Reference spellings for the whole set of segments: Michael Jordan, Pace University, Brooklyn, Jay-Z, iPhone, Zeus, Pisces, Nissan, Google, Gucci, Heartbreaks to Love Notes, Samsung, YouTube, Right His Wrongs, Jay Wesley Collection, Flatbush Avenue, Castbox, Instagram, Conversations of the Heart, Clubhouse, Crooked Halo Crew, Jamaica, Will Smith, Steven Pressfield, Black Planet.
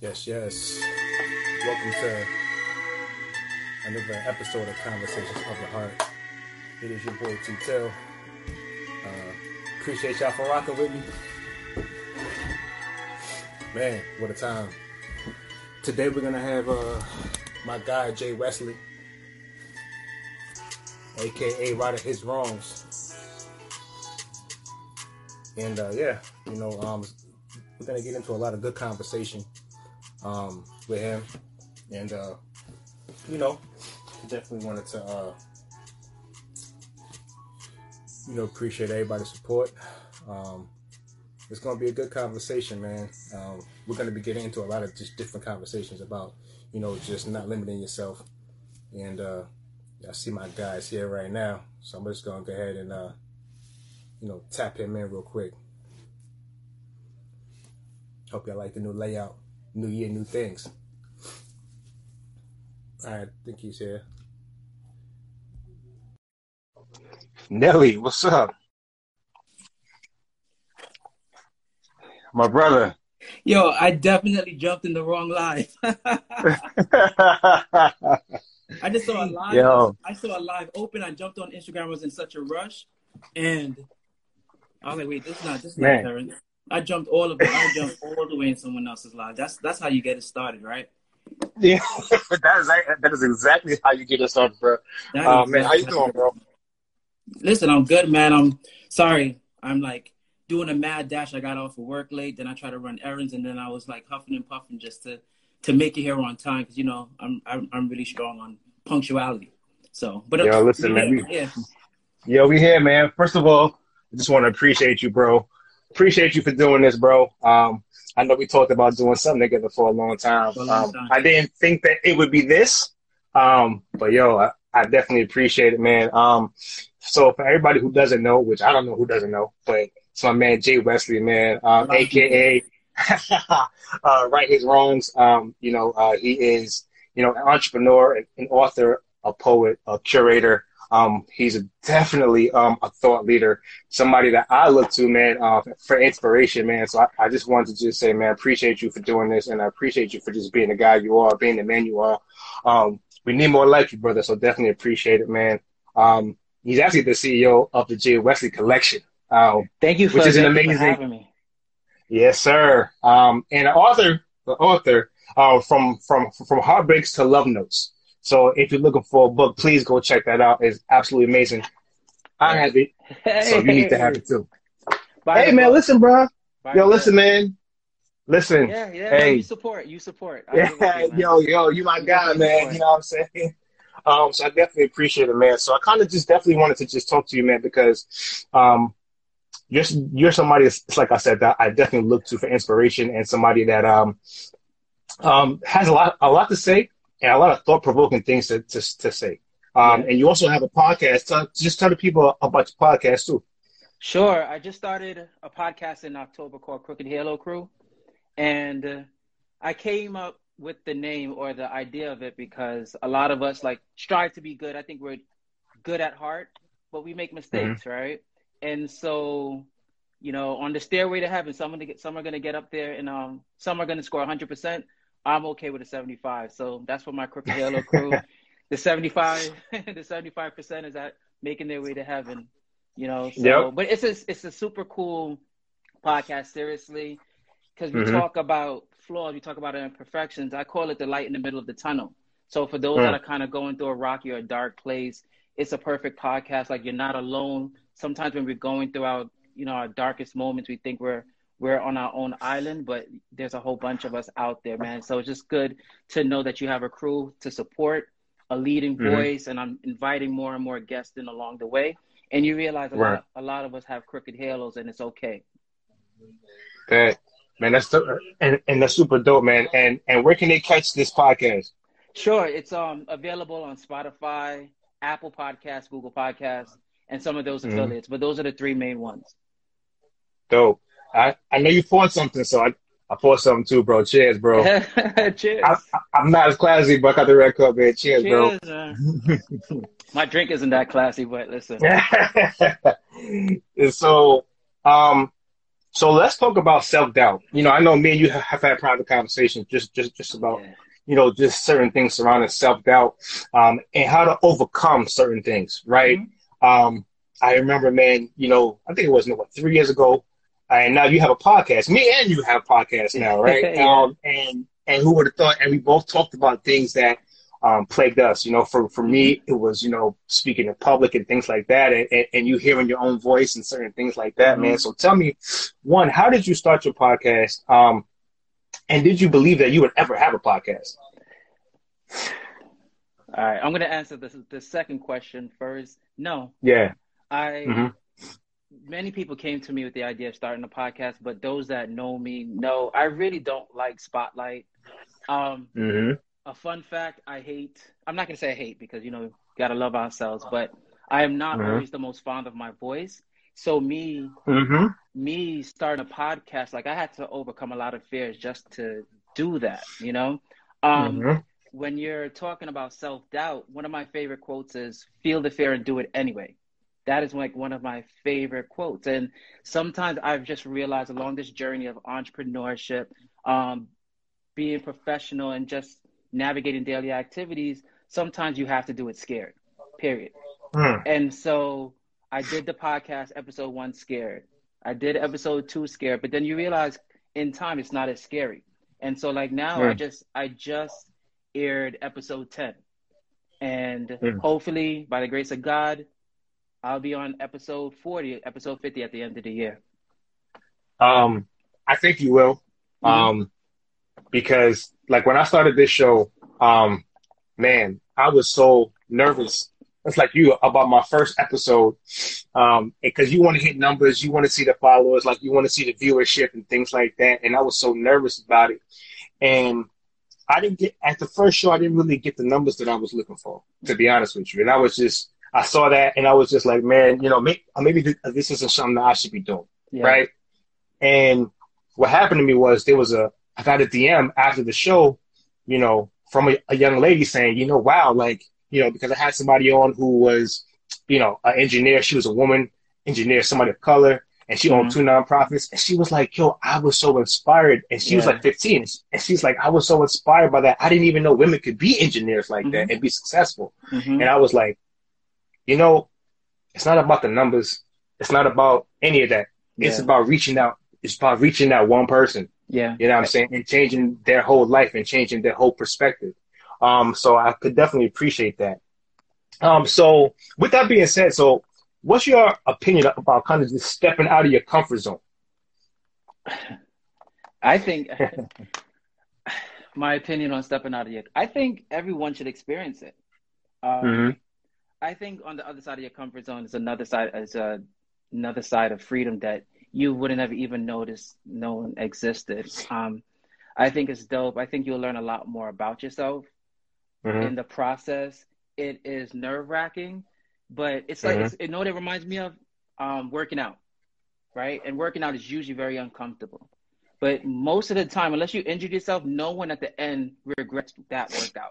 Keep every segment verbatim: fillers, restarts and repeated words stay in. Yes, yes. Welcome to another episode of Conversations of the Heart. It is your boy T-Tail. Uh, appreciate y'all for rocking with me. Man, what a time. Today we're going to have uh, my guy Jay Wesley, a k a. Right His Wrongs. And uh, yeah, you know, um, we're going to get into a lot of good conversation um, with him. And, uh, you know, definitely wanted to, uh, you know, appreciate everybody's support. Um, it's going to be a good conversation, man. Um, we're going to be getting into a lot of just different conversations about, you know, just not limiting yourself. And uh, I see my guys here right now, so I'm just going to go ahead and, uh, you know, tap him in real quick. Hope y'all like the new layout. New year, new things. All right, I think he's here. Nelly, what's up? My brother. Yo, I definitely jumped in the wrong live. I just saw a live. Yo. I saw a live open. I jumped on Instagram. I was in such a rush. And I was like, wait, this is not, this is not current. I jumped all of it. I jumped all the way in someone else's life. That's that's how you get it started, right? Yeah, that is that is exactly how you get it started, bro. Oh uh, exactly. Man, how you doing, bro? Listen, I'm good, man. I'm sorry. I'm like doing a mad dash. I got off of work late, then I tried to run errands, and then I was like huffing and puffing just to, to make it here on time because you know I'm, I'm I'm really strong on punctuality. So, but yo, listen, man. We, yeah, yo, we here, man. First of all, I just want to appreciate you, bro. Appreciate you for doing this, bro. Um, I know we talked about doing something together for a long time. A long time. Um, I didn't think that it would be this, um, but yo, I, I definitely appreciate it, man. Um, so for everybody who doesn't know, which I don't know who doesn't know, but it's my man Jay Wesley, man, um, a k a. uh, Right His Wrongs. Um, you know, uh, he is, you know, an entrepreneur, an, an author, a poet, a curator. Um, he's a, definitely um, a thought leader, somebody that I look to, man, uh, for inspiration, man. So I, I just wanted to just say, man, I appreciate you for doing this, and I appreciate you for just being the guy you are, being the man you are. Um, we need more like you, brother, so definitely appreciate it, man. Um, he's actually the C E O of the Jay Wesley Collection. Um, thank you for, which is an amazing, having me. Yes, sir. Um, and an author, the author uh, from, from, from Heartbreaks to Love Notes. So if you're looking for a book, please go check that out. It's absolutely amazing. I have it, so you need to have it too. Buy hey, man, book. Listen, bro. Buy yo, listen, book. Man. Listen. Yeah, yeah, hey. Man, you support. You support. I yeah, you, yo, yo, you my guy, you man. Support. You know what I'm saying? Um, so I definitely appreciate it, man. So I kind of just definitely wanted to just talk to you, man, because um, you're you're somebody, it's like I said, that I definitely look to for inspiration, and somebody that um um has a lot a lot to say. And a lot of thought-provoking things to to, to say. Um, yeah. And you also have a podcast. Tell, just tell the people about your podcast, too. Sure. I just started a podcast in October called Crooked Halo Crew. And uh, I came up with the name or the idea of it because a lot of us, like, strive to be good. I think we're good at heart, but we make mistakes, mm-hmm. right? And so, you know, on the stairway to heaven, some are going to get, some are going to get up there and um, some are going to score one hundred percent. I'm okay with a seventy-five, so that's for my Crooked Halo Crew. The seventy-five, the seventy-five percent is at making their way to heaven, you know. So, yep. But it's a it's a super cool podcast, seriously, because we mm-hmm. talk about flaws, we talk about our imperfections. I call it the light in the middle of the tunnel. So for those mm. that are kind of going through a rocky or a dark place, it's a perfect podcast. Like, you're not alone. Sometimes when we're going through our, you know, our darkest moments, we think we're We're on our own island, but there's a whole bunch of us out there, man. So it's just good to know that you have a crew to support, a leading mm-hmm. voice, and I'm inviting more and more guests in along the way. And you realize a, right. lot, a lot of us have crooked halos, and it's okay. That, man, that's and, and that's super dope, man. And and where can they catch this podcast? Sure, it's um available on Spotify, Apple Podcasts, Google Podcasts, and some of those mm-hmm. affiliates. But those are the three main ones. Dope. I, I know you poured something, so I, I poured something too, bro. Cheers, bro. Cheers. I, I, I'm not as classy, but I got the red cup, man. Cheers, Cheers bro. Uh, my drink isn't that classy, but listen. So, um, So let's talk about self-doubt. You know, I know me and you have had private conversations just just, just about, yeah. you know, just certain things surrounding self-doubt um, and how to overcome certain things, right? Mm-hmm. Um, I remember, man, you know, I think it was, what, three years ago, and now you have a podcast. Me and you have a podcast now, right? yeah. um, and and who would have thought, and we both talked about things that um, plagued us. You know, for, for me, it was, you know, speaking in public and things like that, and, and, and you hearing your own voice and certain things like that, mm-hmm. man. So tell me, one, how did you start your podcast? Um, and did you believe that you would ever have a podcast? All right, I'm going to answer the, the second question first. No. Yeah. I mm-hmm. Many people came to me with the idea of starting a podcast, but those that know me know I really don't like spotlight. Um, mm-hmm. A fun fact, I hate, I'm not going to say I hate because, you know, we got to love ourselves, but I am not mm-hmm. always the most fond of my voice. So me, mm-hmm. me starting a podcast, like I had to overcome a lot of fears just to do that, you know? Um, mm-hmm. When you're talking about self-doubt, one of my favorite quotes is, feel the fear and do it anyway. That is like one of my favorite quotes. And sometimes I've just realized along this journey of entrepreneurship, um, being professional and just navigating daily activities, sometimes you have to do it scared, period. Mm. And so I did the podcast episode one scared. I did episode two scared, but then you realize in time it's not as scary. And so like now mm. I just I just aired episode ten. And mm. hopefully by the grace of God, I'll be on episode forty, episode fifty at the end of the year. Um, I think you will. Mm-hmm. Um, because like when I started this show, um, man, I was so nervous. It's like you about my first episode. Um, because you want to hit numbers, you want to see the followers, like you want to see the viewership and things like that. And I was so nervous about it. And I didn't get at the first show, I didn't really get the numbers that I was looking for, to be honest with you. And I was just I saw that and I was just like, man, you know, maybe, maybe this isn't something that I should be doing, yeah. right? And what happened to me was there was a, I got a D M after the show, you know, from a, a young lady saying, you know, wow, like, you know, because I had somebody on who was, you know, an engineer. She was a woman engineer, somebody of color, and she mm-hmm. owned two nonprofits. And she was like, yo, I was so inspired. And she yeah. was like fifteen. And she's like, I was so inspired by that. I didn't even know women could be engineers like mm-hmm. that and be successful. Mm-hmm. And I was like, you know, it's not about the numbers. It's not about any of that. Yeah. It's about reaching out. It's about reaching that one person. Yeah. You know what I'm saying? And changing their whole life and changing their whole perspective. Um, so I could definitely appreciate that. Um, so with that being said, so what's your opinion about kind of just stepping out of your comfort zone? I think my opinion on stepping out of your, I think everyone should experience it. Um, mm-hmm. I think on the other side of your comfort zone is another side is a, another side of freedom that you wouldn't have even noticed known existed. Um, I think it's dope. I think you'll learn a lot more about yourself mm-hmm. in the process. It is nerve wracking, but it's like, mm-hmm. it's, you know what it reminds me of? Um, working out, right? And working out is usually very uncomfortable. But most of the time, unless you injured yourself, no one at the end regrets that workout.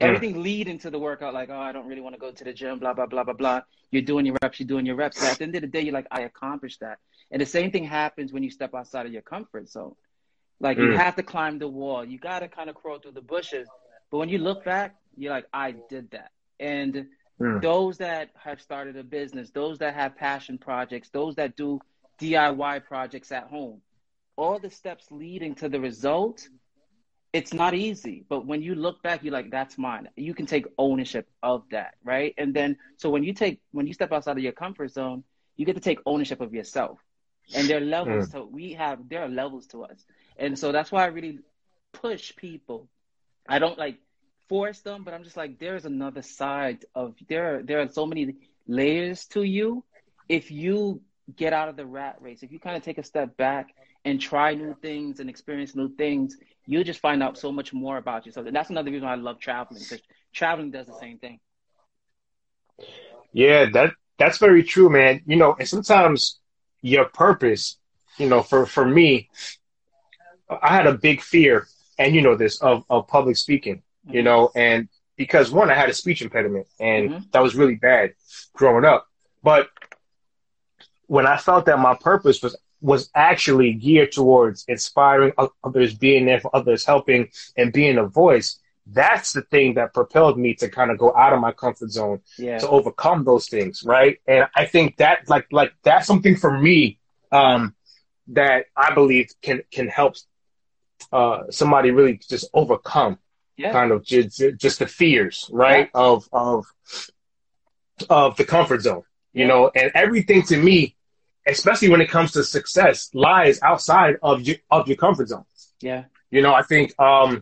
Everything leading to the workout, like, oh, I don't really want to go to the gym, blah, blah, blah, blah, blah. You're doing your reps, you're doing your reps. But at the end of the day, you're like, I accomplished that. And the same thing happens when you step outside of your comfort zone. Like, mm. you have to climb the wall. You got to kind of crawl through the bushes. But when you look back, you're like, I did that. And mm. those that have started a business, those that have passion projects, those that do D I Y projects at home, all the steps leading to the result, it's not easy, but when you look back, you're like, that's mine. You can take ownership of that, right? And then, so when you take, when you step outside of your comfort zone, you get to take ownership of yourself. And there are levels mm. to, we have, there are levels to us. And so that's why I really push people. I don't like force them, but I'm just like, there's another side of, there are, there are so many layers to you. If you get out of the rat race, if you kind of take a step back and try new things and experience new things, you just find out so much more about yourself. And that's another reason why I love traveling, because traveling does the same thing. Yeah, that that's very true, man. You know, and sometimes your purpose, you know, for, for me, I had a big fear, and you know this, of, of public speaking, mm-hmm. you know, and because one, I had a speech impediment, and mm-hmm. that was really bad growing up. But when I felt that my purpose was was actually geared towards inspiring others, being there for others, helping, and being a voice. That's the thing that propelled me to kind of go out of my comfort zone yeah. to overcome those things, right? And I think that, like, like that's something for me um, that I believe can can help uh, somebody really just overcome yeah. kind of just, just the fears, right, yeah. of of of the comfort zone, you yeah. know. And everything to me, especially when it comes to success, lies outside of your of your comfort zone. Yeah, you know, I think. Um,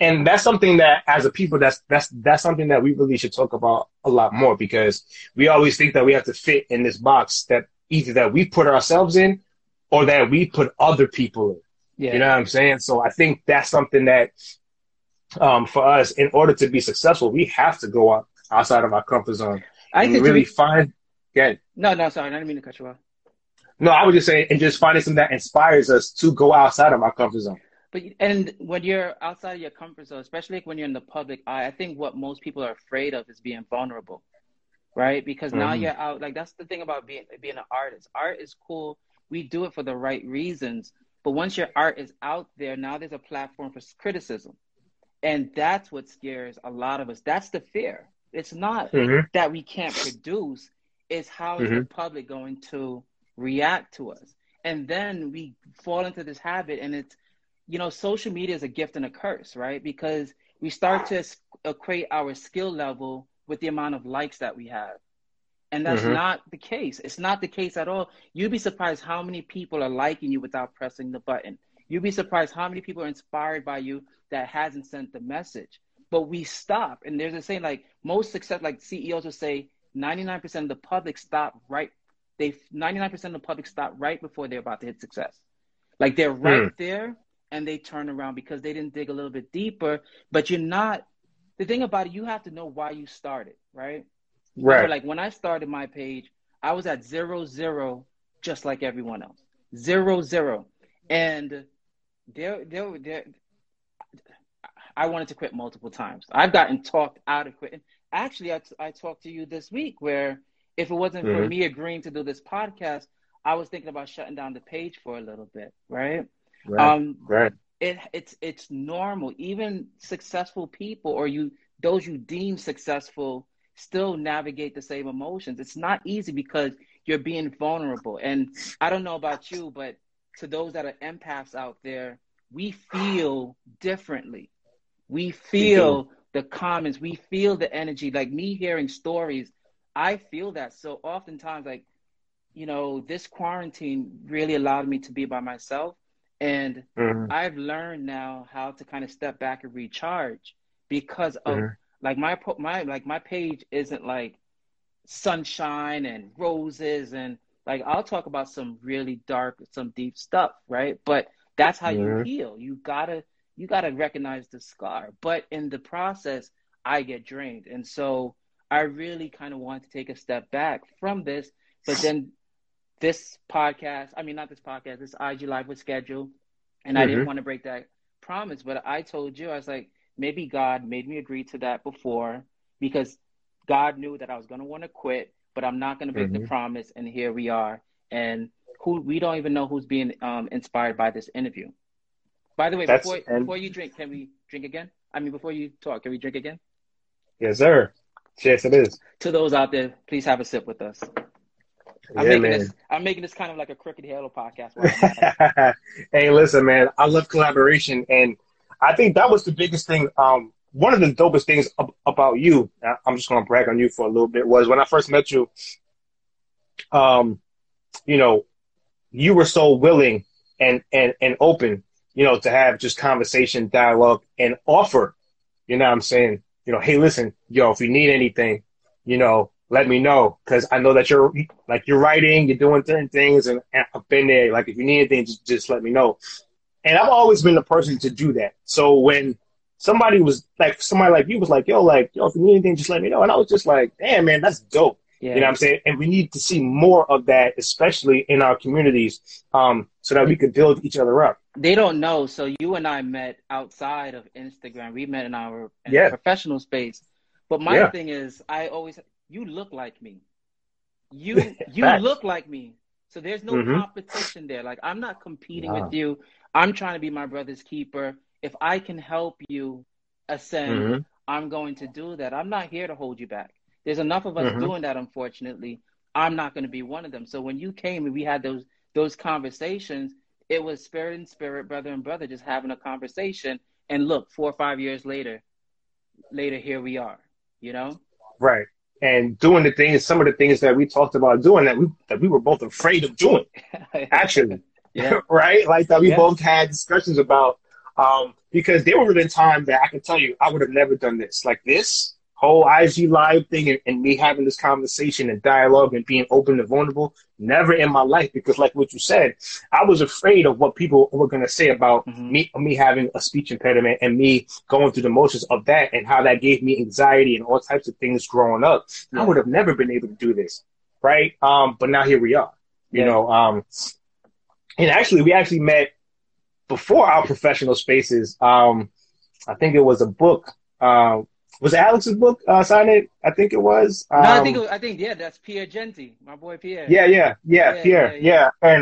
And that's something that, as a people, that's that's that's something that we really should talk about a lot more, because we always think that we have to fit in this box that either that we put ourselves in or that we put other people in. Yeah. You know what I'm saying? So I think that's something that um, for us, in order to be successful, we have to go out, outside of our comfort zone. I think really we... find. Yeah. No, no, sorry, I didn't mean to cut you off. No, I would just say, and just finding something that inspires us to go outside of our comfort zone. But, and when you're outside of your comfort zone, especially like when you're in the public eye, I think what most people are afraid of is being vulnerable, right? Because mm-hmm. now you're out, like that's the thing about being being an artist. Art is cool. We do it for the right reasons. But once your art is out there, now there's a platform for criticism. And that's what scares a lot of us. That's the fear. It's not mm-hmm. that we can't produce. It's how mm-hmm. is the public going to react to us? And then we fall into this habit, and it's, you know, social media is a gift and a curse, right? Because we start to equate our skill level with the amount of likes that we have. And that's mm-hmm. not the case. It's not the case at all. You'd be surprised how many people are liking you without pressing the button. You'd be surprised how many people are inspired by you that hasn't sent the message. But we stop. And there's a saying, like most success, like C E Os will say, ninety-nine percent of the public stop right. They ninety-nine percent of the public stop right before they're about to hit success. Like they're right mm. there. And they turn around because they didn't dig a little bit deeper. But you're not, the thing about it, you have to know why you started, right? Right. So like when I started my page, I was at zero, zero, just like everyone else. Zero, zero. And there, there, there, I wanted to quit multiple times. I've gotten talked out of quitting. Actually, I, t- I talked to you this week where if it wasn't mm-hmm. for me agreeing to do this podcast, I was thinking about shutting down the page for a little bit, right? Right, um, right. It, it's it's normal. Even successful people, or you those you deem successful, still navigate the same emotions. It's not easy because you're being vulnerable. And I don't know about you, but to those that are empaths out there, we feel differently. We feel the comments. We feel the energy. Like me hearing stories, I feel that. So oftentimes, like, you know, this quarantine really allowed me to be by myself. And mm-hmm. I've learned now how to kind of step back and recharge because of mm-hmm. like my, my, like my page isn't like sunshine and roses. And like, I'll talk about some really dark, some deep stuff. Right. But that's how mm-hmm. you heal. You gotta, you gotta recognize the scar, but in the process I get drained. And so I really kind of want to take a step back from this, but then This podcast, I mean, not this podcast, this I G Live was scheduled, and mm-hmm. I didn't want to break that promise, but I told you, I was like, maybe God made me agree to that before, because God knew that I was going to want to quit, but I'm not going to break mm-hmm. the promise, and here we are, and who we don't even know who's being um, inspired by this interview. By the way, That's, before and... before you drink, can we drink again? I mean, before you talk, can we drink again? Yes, sir. Yes, it is. To those out there, please have a sip with us. I'm, yeah, making this, I'm making this kind of like a Crooked Halo podcast. Hey, listen, man, I love collaboration. And I think that was the biggest thing. Um, one of the dopest things ab- about you, I'm just going to brag on you for a little bit, was when I first met you, um, you know, you were so willing and, and, and open, you know, to have just conversation, dialogue, and offer, you know what I'm saying? You know, hey, listen, yo, if you need anything, you know, let me know, because I know that you're like you're writing, you're doing certain things, and, and I've been there. Like if you need anything, just, just let me know. And I've always been the person to do that. So when somebody was like somebody like you was like, yo, like yo, if you need anything, just let me know. And I was just like, damn, man, that's dope. Yeah. You know what I'm saying? And we need to see more of that, especially in our communities, um, so that we could build each other up. They don't know. So you and I met outside of Instagram. We met in our in yeah. professional space. But my yeah. thing is, I always. You look like me. You you look like me. So there's no mm-hmm. competition there. Like, I'm not competing wow. with you. I'm trying to be my brother's keeper. If I can help you ascend, mm-hmm. I'm going to do that. I'm not here to hold you back. There's enough of us mm-hmm. doing that, unfortunately. I'm not going to be one of them. So when you came and we had those those conversations, it was spirit and spirit, brother and brother, just having a conversation. And look, four or five years later, later, here we are, you know? Right. And doing the things, some of the things that we talked about doing that we, that we were both afraid of doing, actually. Yeah. Right? Like that we yeah. both had discussions about, um, because there would have been times that I can tell you, I would have never done this. Like this whole I G Live thing and, and me having this conversation and dialogue and being open and vulnerable, never in my life. Because like what you said, I was afraid of what people were going to say about mm-hmm. me, me having a speech impediment and me going through the motions of that and how that gave me anxiety and all types of things growing up. Yeah. I would have never been able to do this. Right. Um, but now here we are, you yeah. know, um, and actually we actually met before our professional spaces. Um, I think it was a book, um, uh, Was it Alex's book, uh, Sign It? I think it was. Um, no, I think, it was, I think, yeah, that's Pierre Genty, my boy Pierre. Yeah, yeah, yeah, yeah Pierre, yeah, yeah. yeah. And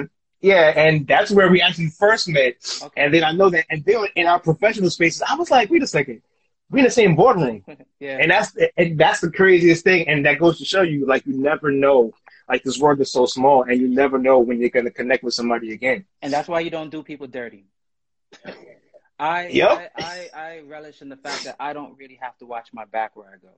yeah, and that's where we actually first met. Okay. And then I know that, and they were in our professional spaces. I was like, wait a second, we're in the same boardroom. yeah. And that's, and that's the craziest thing. And that goes to show you, like, you never know. Like, this world is so small, and you never know when you're going to connect with somebody again. And that's why you don't do people dirty. I, yep. I, I I relish in the fact that I don't really have to watch my back where I go,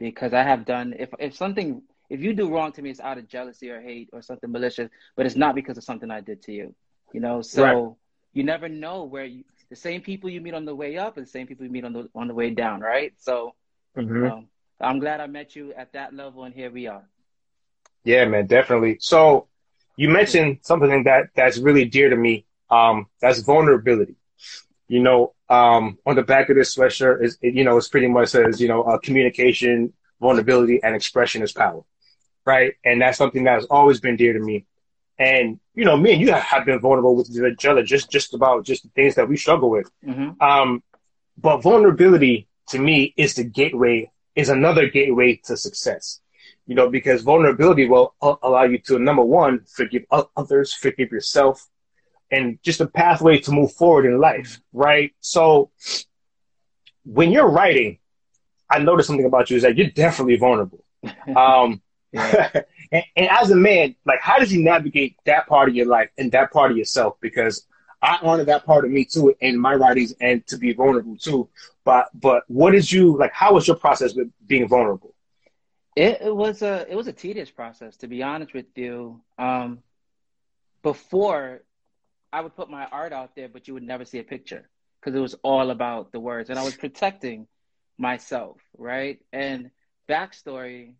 because I have done, if if something, if you do wrong to me, it's out of jealousy or hate or something malicious, but it's not because of something I did to you, you know? So right. you never know where you, the same people you meet on the way up and the same people you meet on the, on the way down, right? So mm-hmm. um, I'm glad I met you at that level, and here we are. Yeah, man, definitely. So you mentioned something that, that's really dear to me. Um, that's vulnerability. You know, um, on the back of this sweatshirt, is it, you know, it's pretty much says, you know, uh, communication, vulnerability, and expression is power, right? And that's something that has always been dear to me. And, you know, me and you have been vulnerable with each other, just, just about just the things that we struggle with. Mm-hmm. Um, but vulnerability, to me, is the gateway, is another gateway to success. You know, because vulnerability will uh, allow you to, number one, forgive others, forgive yourself, and just a pathway to move forward in life, right? So when you're writing, I noticed something about you is that you're definitely vulnerable. Um, yeah. and, and as a man, like, how did you navigate that part of your life and that part of yourself? Because I honor that part of me too in my writings, and to be vulnerable too. But but what did you, like, how was your process with being vulnerable? It, it was a, it was a tedious process, to be honest with you. Um, before, I would put my art out there, but you would never see a picture because it was all about the words. And I was protecting myself, right? And backstory,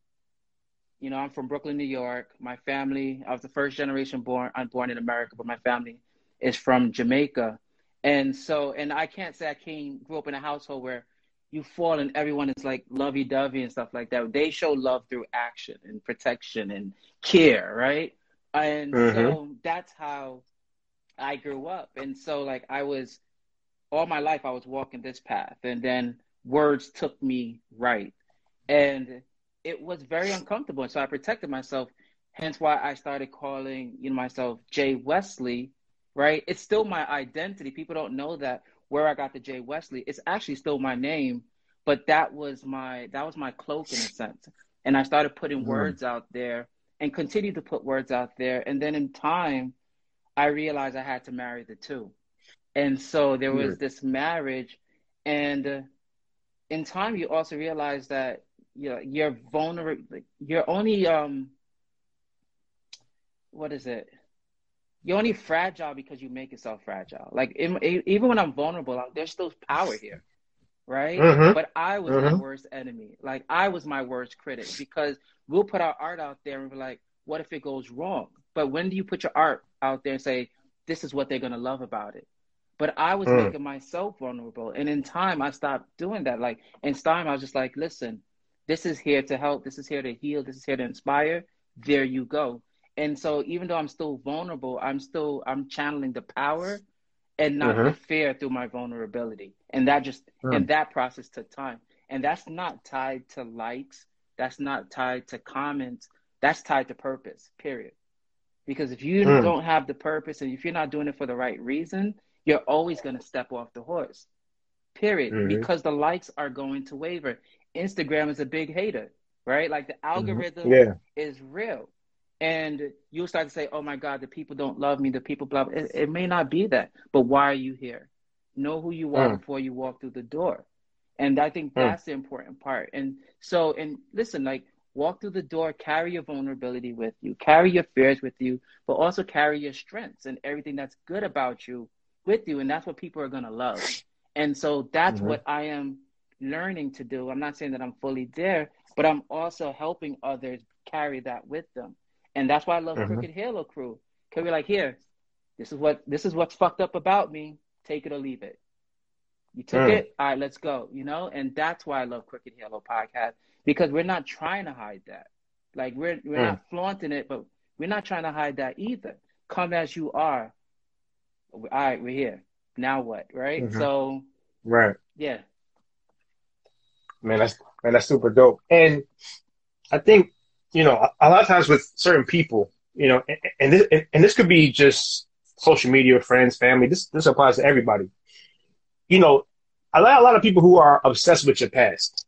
you know, I'm from Brooklyn, New York. My family, I was the first generation born, I'm born in America, but my family is from Jamaica. And so, and I can't say I came, grew up in a household where you fall and everyone is like lovey-dovey and stuff like that. They show love through action and protection and care, right? And mm-hmm. so that's how I grew up. And so, like, I was, all my life I was walking this path, and then words took me right. And it was very uncomfortable. And so I protected myself. Hence why I started calling, you know, myself Jay Wesley, right? It's still my identity. People don't know that, where I got the Jay Wesley. It's actually still my name, but that was my, that was my cloak in a sense. And I started putting mm. words out there and continued to put words out there. And then in time, I realized I had to marry the two. And so there was this marriage. And uh, in time, you also realize that, you know, you're vulnerable. You're only, um, what is it? You're only fragile because you make yourself fragile. Like, in, in, even when I'm vulnerable, I'm, there's still power here, right? Mm-hmm. But I was mm-hmm. my worst enemy. Like, I was my worst critic, because we'll put our art out there and be like, what if it goes wrong? But when do you put your art out there and say, this is what they're going to love about it? But I was mm. making myself vulnerable. And in time, I stopped doing that. Like, in time, I was just like, listen, this is here to help. This is here to heal. This is here to inspire. There you go. And so even though I'm still vulnerable, I'm still, I'm channeling the power and not mm-hmm. the fear through my vulnerability. And that just, mm. and that process took time. And that's not tied to likes. That's not tied to comments. That's tied to purpose, period. Because if you mm. don't have the purpose and if you're not doing it for the right reason, you're always going to step off the horse, period. Mm-hmm. Because the likes are going to waver. Instagram is a big hater, right? Like the algorithm mm-hmm. yeah. is real. And you'll start to say, oh my God, the people don't love me, the people blah, blah. It, it may not be that, but why are you here? Know who you are mm. before you walk through the door. And I think that's mm. the important part. And so, and listen, like, walk through the door, carry your vulnerability with you, carry your fears with you, but also carry your strengths and everything that's good about you with you. And that's what people are going to love. And so that's mm-hmm. what I am learning to do. I'm not saying that I'm fully there, but I'm also helping others carry that with them. And that's why I love mm-hmm. Crooked Halo Crew. Because we're like, here, this is what this is what's fucked up about me. Take it or leave it. You took mm. it, all right, let's go, you know? And that's why I love Crooked Halo Podcast, because we're not trying to hide that. Like, we're we're mm. not flaunting it, but we're not trying to hide that either. Come as you are. All right, we're here. Now what, right? Mm-hmm. So, right, yeah. Man, that's man, that's super dope. And I think, you know, a, a lot of times with certain people, you know, and, and this and, and this could be just social media, friends, family. This this applies to everybody. You know, a lot, a lot of people who are obsessed with your past,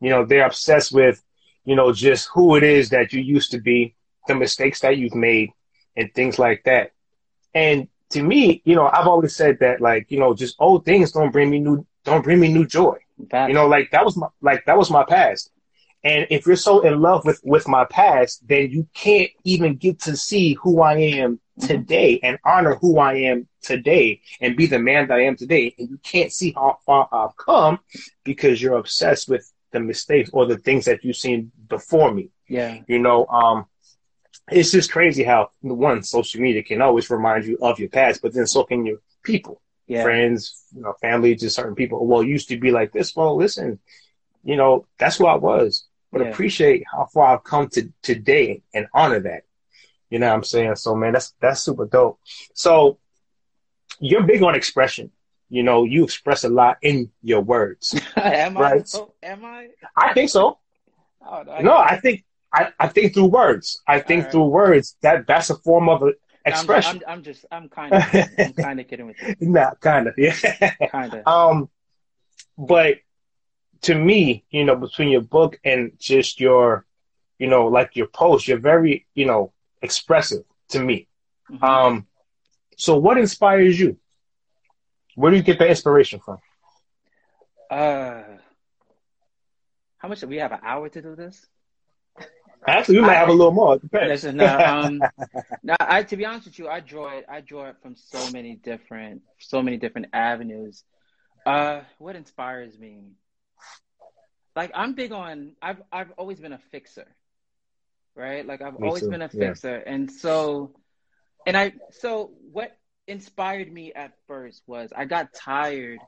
you know, they're obsessed with, you know, just who it is that you used to be, the mistakes that you've made and things like that. And to me, you know, I've always said that, like, you know, just old things don't bring me new, don't bring me new joy. That, you know, like that was my, like that was my past. And if you're so in love with, with my past, then you can't even get to see who I am today and honor who I am today and be the man that I am today. And you can't see how far I've come because you're obsessed with the mistakes or the things that you've seen before me. Yeah. You know, um, it's just crazy how, one, social media can always remind you of your past, but then so can your people, yeah. friends, you know, family, just certain people. Well, used to be like this. Well, listen, you know, that's who I was. But yeah. appreciate how far I've come to today and honor that. You know what I'm saying? So, man, that's that's super dope. So you're big on expression. You know, you express a lot in your words. Am right? I? Am I? I think so. Oh, no, I no, I think I, I think through words. I think right. through words. That that's a form of expression. No, I'm, I'm, I'm just I'm kind of I'm kind of kidding with you. Nah, kind of yeah, kind of. Um, but to me, you know, between your book and just your, you know, like your post, you're very, you know, expressive to me. Mm-hmm. Um, so what inspires you? Where do you get the inspiration from? Uh, how much do we have? An hour to do this? Actually, we might I, have a little more. Listen, no, um, no, I, to be honest with you, I draw it. I draw it from so many different, so many different avenues. Uh, what inspires me? Like, I'm big on. I've I've always been a fixer. Right? Like I've me always too. been a fixer. Yeah. And so, and I, so what inspired me at first was I got tired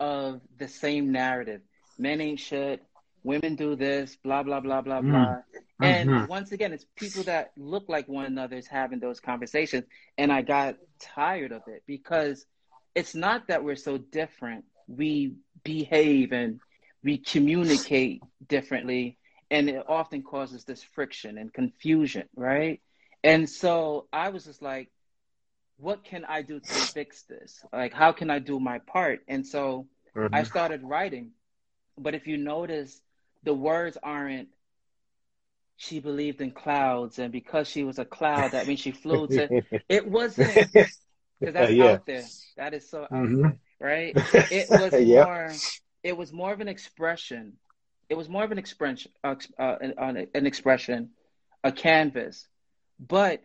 of the same narrative. Men ain't shit. Women do this, blah, blah, blah, blah, mm. blah. And mm-hmm. once again, it's people that look like one another's having those conversations. And I got tired of it because it's not that we're so different. We behave and we communicate differently. And it often causes this friction and confusion, right? And so I was just like, what can I do to fix this? Like, how can I do my part? And so mm-hmm. I started writing. But if you notice, the words aren't, she believed in clouds, and because she was a cloud, that means she flew to... It wasn't... Because that's yeah. out there. That is so mm-hmm. out there, right? It was, yeah. more, it was more of an expression... It was more of an expression, uh, uh, an, an expression, a canvas. But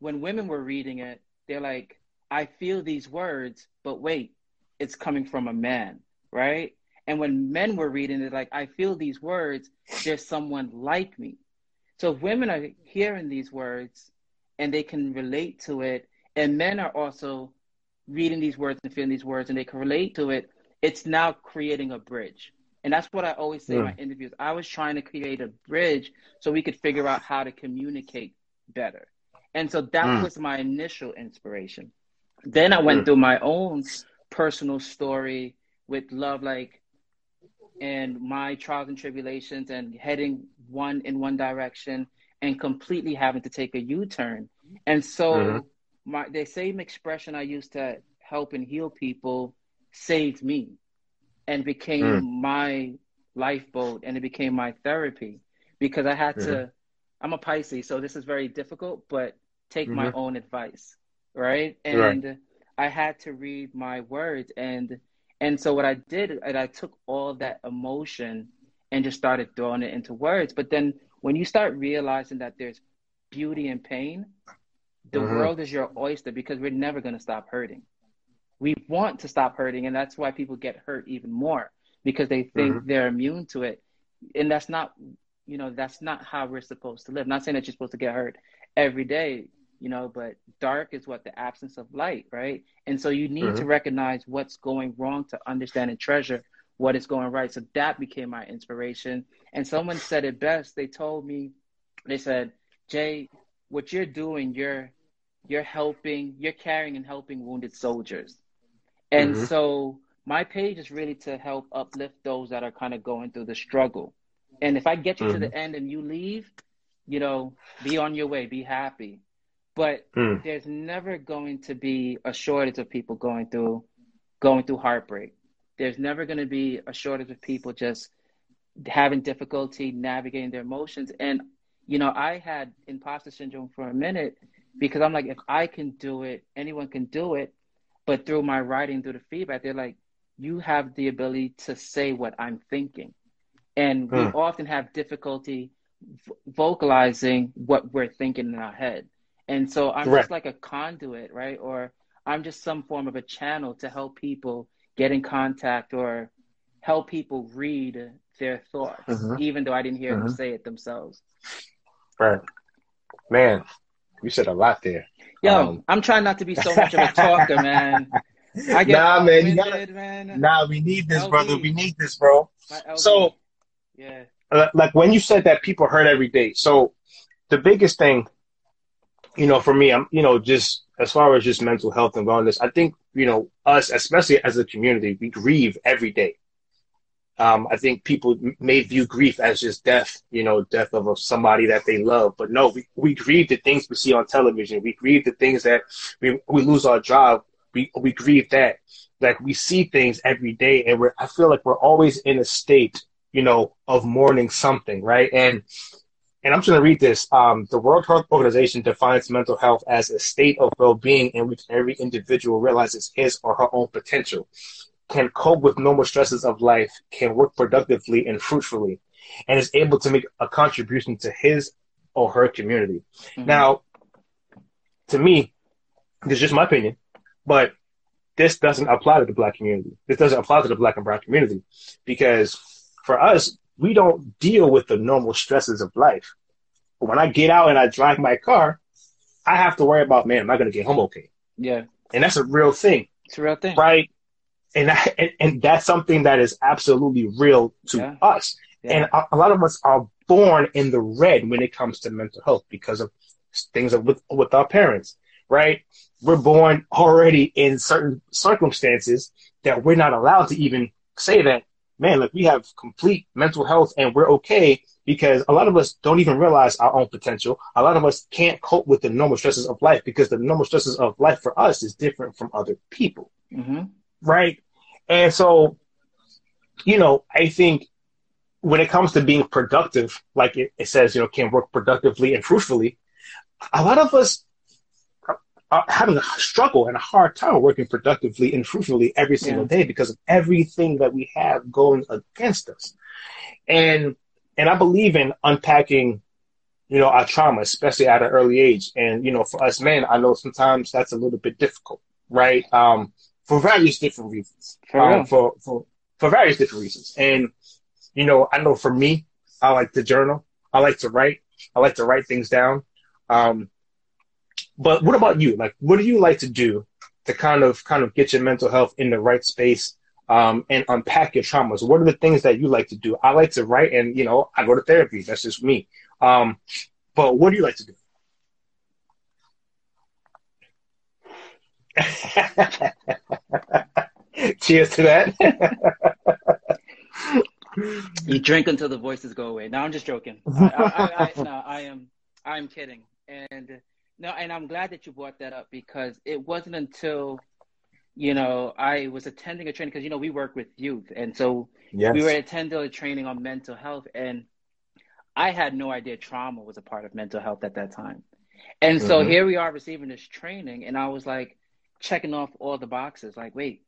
when women were reading it, they're like, I feel these words, but wait, it's coming from a man, right? And when men were reading it, like, I feel these words, there's someone like me. So if women are hearing these words and they can relate to it, and men are also reading these words and feeling these words and they can relate to it, it's now creating a bridge. And that's what I always say mm. in my interviews. I was trying to create a bridge so we could figure out how to communicate better. And so that mm. was my initial inspiration. Then I went mm. through my own personal story with love, like, and my trials and tribulations and heading one in one direction and completely having to take a U-turn And so mm-hmm. my the same expression I used to help and heal people saved me and became mm. my lifeboat, and it became my therapy, because I had mm-hmm. to, I'm a Pisces, so this is very difficult, but take mm-hmm. my own advice, right? And right. I had to read my words. And and so what I did is I took all that emotion and just started throwing it into words. But then when you start realizing that there's beauty and pain, the mm-hmm. world is your oyster, because we're never going to stop hurting. We want to stop hurting, and that's why people get hurt even more, because they think mm-hmm. they're immune to it. And that's not, you know, that's not how we're supposed to live. I'm not saying that you're supposed to get hurt every day, you know, but dark is what? The absence of light, right? And so you need mm-hmm. to recognize what's going wrong to understand and treasure what is going right. So that became my inspiration. And someone said it best. They told me, they said, Jay, what you're doing, you're, you're helping, you're carrying and helping wounded soldiers. And mm-hmm. so my page is really to help uplift those that are kind of going through the struggle. And if I get you mm-hmm. to the end and you leave, you know, be on your way, be happy. But mm. there's never going to be a shortage of people going through, going through heartbreak. There's never going to be a shortage of people just having difficulty navigating their emotions. And, you know, I had imposter syndrome for a minute, because I'm like, if I can do it, anyone can do it. But through my writing, through the feedback, they're like, you have the ability to say what I'm thinking. And we mm. often have difficulty v- vocalizing what we're thinking in our head. And so I'm Correct. just like a conduit, right? Or I'm just some form of a channel to help people get in contact or help people read their thoughts, mm-hmm. even though I didn't hear mm-hmm. them say it themselves. Right. Man, you said a lot there. Yo, um, I'm trying not to be so much of a talker, man. I get nah, man, you gotta, man. Nah, we need this, L B. Brother. We need this, bro. So, yeah, like when you said that people hurt every day. So, the biggest thing, you know, for me, I'm, you know, just as far as just mental health and wellness, I think, you know, us, especially as a community, we grieve every day. Um, I think people may view grief as just death, you know, death of somebody that they love. But no, we, we grieve the things we see on television. We grieve the things that we, we lose our job. We we grieve that. Like, we see things every day, and we're, I feel like we're always in a state, you know, of mourning something, right? And and I'm just going to read this. Um, the World Health Organization defines mental health as a state of well-being in which every individual realizes his or her own potential, can cope with normal stresses of life, can work productively and fruitfully, and is able to make a contribution to his or her community. Mm-hmm. Now, to me, this is just my opinion, but this doesn't apply to the Black community. This doesn't apply to the Black and Brown community, because for us, we don't deal with the normal stresses of life. When I get out and I drive my car, I have to worry about, man, am I going to get home okay? Yeah. And that's a real thing. It's a real thing. Right? And, I, and and that's something that is absolutely real to yeah. us. Yeah. And a, a lot of us are born in the red when it comes to mental health because of things with with our parents, right? We're born already in certain circumstances that we're not allowed to even say that, man, look, we have complete mental health and we're okay, because a lot of us don't even realize our own potential. A lot of us can't cope with the normal stresses of life because the normal stresses of life for us is different from other people. Mm-hmm. Right. And so, you know, I think when it comes to being productive, like it, it says, you know, can work productively and fruitfully, a lot of us are having a struggle and a hard time working productively and fruitfully every single yeah. day because of everything that we have going against us. And and I believe in unpacking, you know, our trauma, especially at an early age. And, you know, for us men, I know sometimes that's a little bit difficult. Right. Um, For various different reasons, um, for, for for various different reasons. And, you know, I know for me, I like to journal. I like to write. I like to write things down. Um, but what about you? Like, what do you like to do to kind of kind of get your mental health in the right space um, and unpack your traumas? What are the things that you like to do? I like to write, and, you know, I go to therapy. That's just me. Um, but what do you like to do? Cheers to that. You drink until the voices go away. No, I'm just joking. I, I, I, I, no, I am I'm kidding. And No, and I'm glad that you brought that up, because it wasn't until, you know, I was attending a training, because, you know, we work with youth. And so yes. we were attending a training on mental health, and I had no idea trauma was a part of mental health at that time. And mm-hmm. so here we are receiving this training, and I was like checking off all the boxes, like, wait,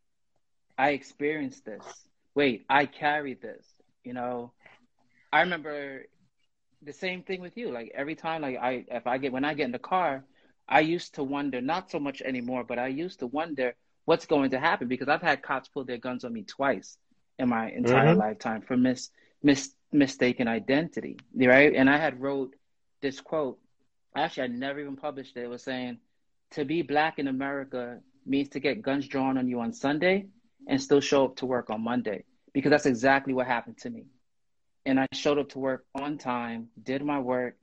I experienced this. Wait, I carry this, you know. I remember the same thing with you. Like every time, like I, if I get, when I get in the car, I used to wonder, not so much anymore, but I used to wonder what's going to happen, because I've had cops pull their guns on me twice in my entire mm-hmm. lifetime for mis, mis, mistaken identity, right? And I had wrote this quote. Actually, I never even published it. It was saying, to be black in America means to get guns drawn on you on Sunday and still show up to work on Monday, because that's exactly what happened to me. And I showed up to work on time, did my work,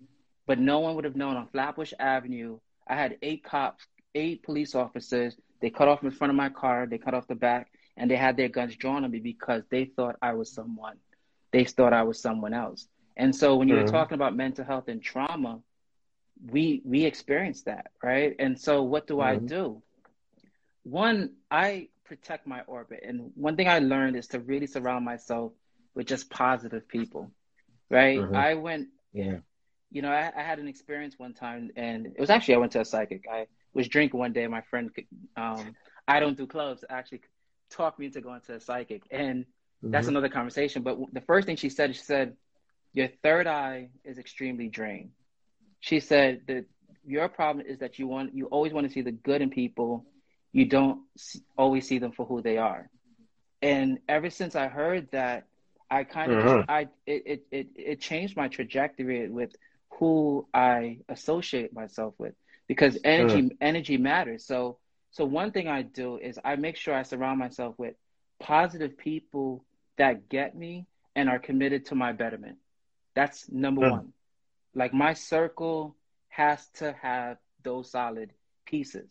but no one would have known. On Flatbush Avenue, I had eight cops, eight police officers. They cut off in front of my car, they cut off the back, and they had their guns drawn on me because they thought I was someone. They thought I was someone else. And so when you mm-hmm. were talking about mental health and trauma, we we experienced that, right? And so what do mm-hmm. I do? One, I protect my orbit. And one thing I learned is to really surround myself with just positive people, right? Mm-hmm. I went, yeah. you know, I, I had an experience one time, and it was actually, I went to a psychic. I was drinking one day, and my friend, um, I don't do clubs, actually talked me into going to a psychic. And mm-hmm. that's another conversation. But the first thing she said, she said, your third eye is extremely drained. She said that your problem is that you want, you always want to see the good in people. You don't always see them for who they are. And ever since I heard that, I kind of uh-huh. just, I it, it it changed my trajectory with who I associate myself with, because energy uh-huh. energy matters. So so one thing I do is I make sure I surround myself with positive people that get me and are committed to my betterment. That's number uh-huh. one. Like my circle has to have those solid pieces,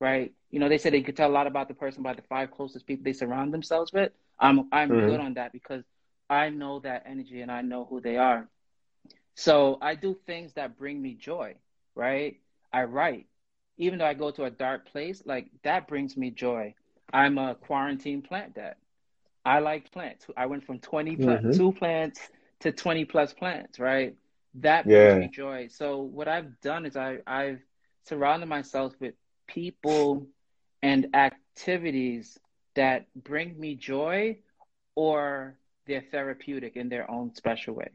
right? You know, they said they could tell a lot about the person by the five closest people they surround themselves with. I'm I'm mm-hmm. good on that, because I know that energy and I know who they are. So I do things that bring me joy, right? I write. Even though I go to a dark place, like that brings me joy. I'm a quarantine plant dad. I like plants. I went from twenty pl- mm-hmm. two plants to twenty plus plants, right? That yeah. brings me joy. So what I've done is I, I've surrounded myself with people and activities that bring me joy, or they're therapeutic in their own special way.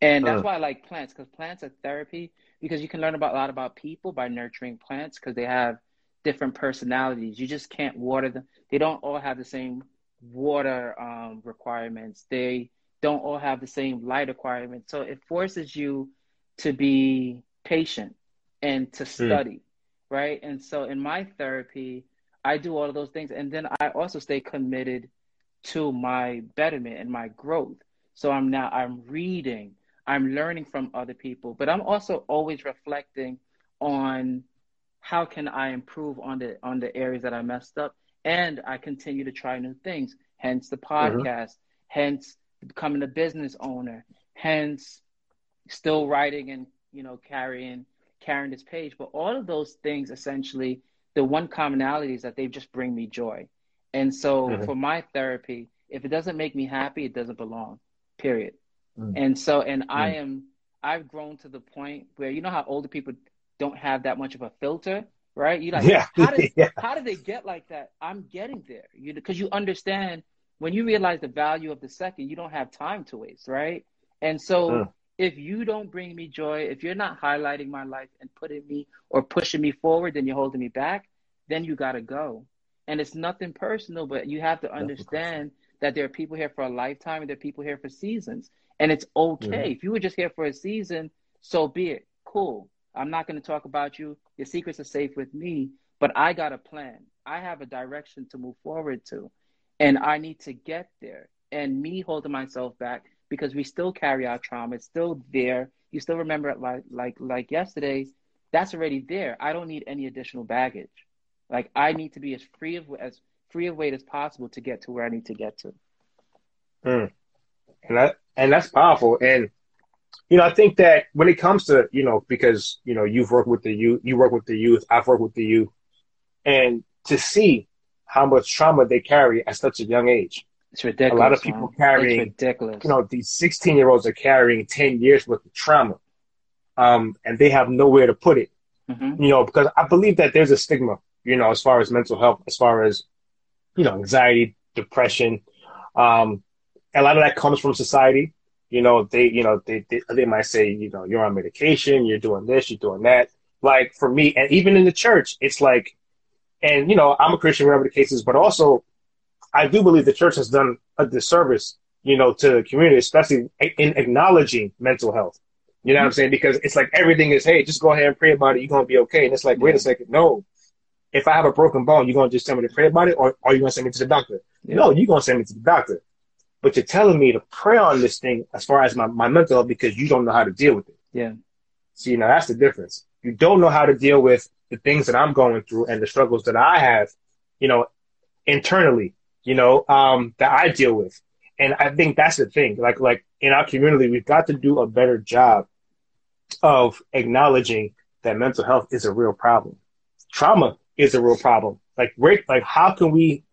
And that's uh. why I like plants, because plants are therapy, because you can learn about a lot about people by nurturing plants, because they have different personalities. You just can't water them. They don't all have the same water um, requirements. They don't all have the same light requirements. So it forces you to be patient and to study, mm. right? And so in my therapy, I do all of those things. And then I also stay committed to my betterment and my growth. So I'm now, I'm reading, I'm learning from other people, but I'm also always reflecting on how can I improve on the, on the areas that I messed up. And I continue to try new things, hence the podcast, mm-hmm. hence becoming a business owner, hence still writing and, you know, carrying, carrying this page. But all of those things, essentially, the one commonality is that they just bring me joy. And so mm-hmm. for my therapy, if it doesn't make me happy, it doesn't belong, period. Mm-hmm. And so, and mm-hmm. I am, I've grown to the point where, you know how older people don't have that much of a filter, right? You're like, yeah. how did, yeah. how did they get like that? I'm getting there. You know, because you understand, when you realize the value of the second, you don't have time to waste, right? And so uh. if you don't bring me joy, if you're not highlighting my life and putting me or pushing me forward, then you're holding me back, then you got to go. And it's nothing personal, but you have to understand that there are people here for a lifetime and there are people here for seasons. And it's okay. Mm-hmm. If you were just here for a season, so be it. Cool. I'm not going to talk about you. Your secrets are safe with me, but I got a plan. I have a direction to move forward to, and I need to get there. And me holding myself back, because we still carry our trauma. It's still there. You still remember it like, like, like yesterday. That's already there. I don't need any additional baggage. Like, I need to be as free of as free of weight as possible to get to where I need to get to. Mm. And that, and that's powerful. And you know, I think that when it comes to, you know, because, you know, you've worked with the youth, you work with the youth, I've worked with the youth, and to see how much trauma they carry at such a young age. It's ridiculous. A lot of people man. carrying, it's ridiculous. You know, these sixteen-year-olds are carrying ten years worth of trauma, um, and they have nowhere to put it, mm-hmm. you know, because I believe that there's a stigma, you know, as far as mental health, as far as, you know, anxiety, depression. Um, a lot of that comes from society. You know, they, you know, they, they, they might say, you know, you're on medication, you're doing this, you're doing that. Like for me, and even in the church, it's like, and, you know, I'm a Christian, whatever the case is, but also I do believe the church has done a disservice, you know, to the community, especially in acknowledging mental health. You know mm-hmm. what I'm saying? Because it's like everything is, hey, just go ahead and pray about it. You're going to be okay. And it's like, yeah. wait a second. No, if I have a broken bone, you're going to just tell me to pray about it, or are you going to send me to the doctor? Yeah. No, you're going to send me to the doctor. But you're telling me to pray on this thing as far as my, my mental health because you don't know how to deal with it. Yeah. See, now that's the difference. You don't know how to deal with the things that I'm going through and the struggles that I have, you know, internally, you know, um, that I deal with. And I think that's the thing. Like, like in our community, we've got to do a better job of acknowledging that mental health is a real problem. Trauma is a real problem. Like, we're, like how can we,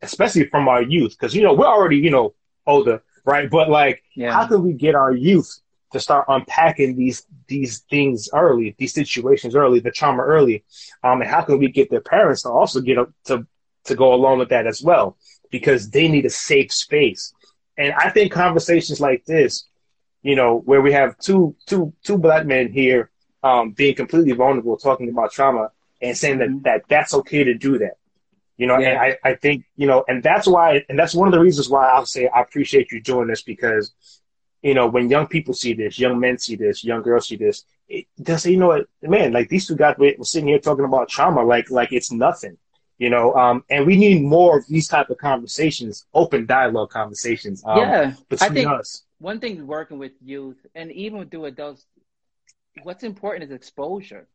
especially from our youth, because, you know, we're already, you know, older, right? But like, yeah. how can we get our youth to start unpacking these these things early, these situations early, the trauma early? Um, and how can we get their parents to also get up to to go along with that as well? Because they need a safe space. And I think conversations like this, you know, where we have two two two black men here um, being completely vulnerable, talking about trauma and saying that, mm-hmm. that that's okay to do that. You know, yeah. and I, I think, you know, and that's why, and that's one of the reasons why I'll say I appreciate you doing this, because, you know, when young people see this, young men see this, young girls see this, it, they'll say, you know what, man, like these two guys were sitting here talking about trauma, like like it's nothing, you know, um, and we need more of these type of conversations, open dialogue conversations um, yeah. between I think us. One thing working with youth and even through adults, what's important is exposure.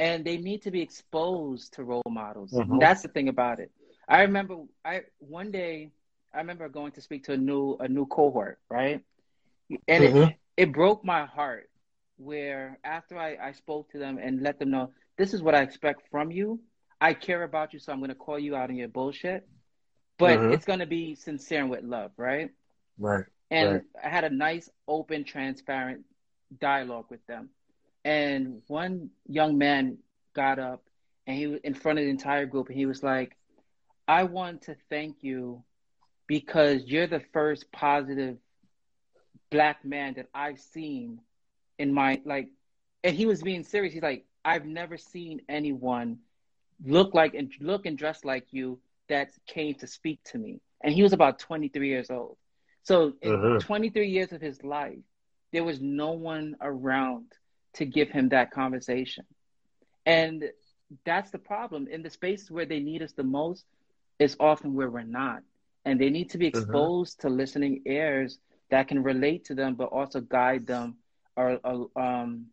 And they need to be exposed to role models. Mm-hmm. That's the thing about it. I remember I one day, I remember going to speak to a new a new cohort, right? And mm-hmm. it, it broke my heart where after I, I spoke to them and let them know, this is what I expect from you. I care about you, so I'm going to call you out on your bullshit. But mm-hmm. it's going to be sincere and with love, right? Right. And right. I had a nice, open, transparent dialogue with them. And one young man got up and he was in front of the entire group and he was like, I want to thank you because you're the first positive black man that I've seen in my, like, and he was being serious. He's like, I've never seen anyone look like and look and dress like you that came to speak to me. And he was about twenty-three years old. So uh-huh. in twenty-three years of his life, there was no one around to give him that conversation. And that's the problem. In the spaces where they need us the most is often where we're not. And they need to be exposed mm-hmm. to listening ears that can relate to them, but also guide them or, or, um,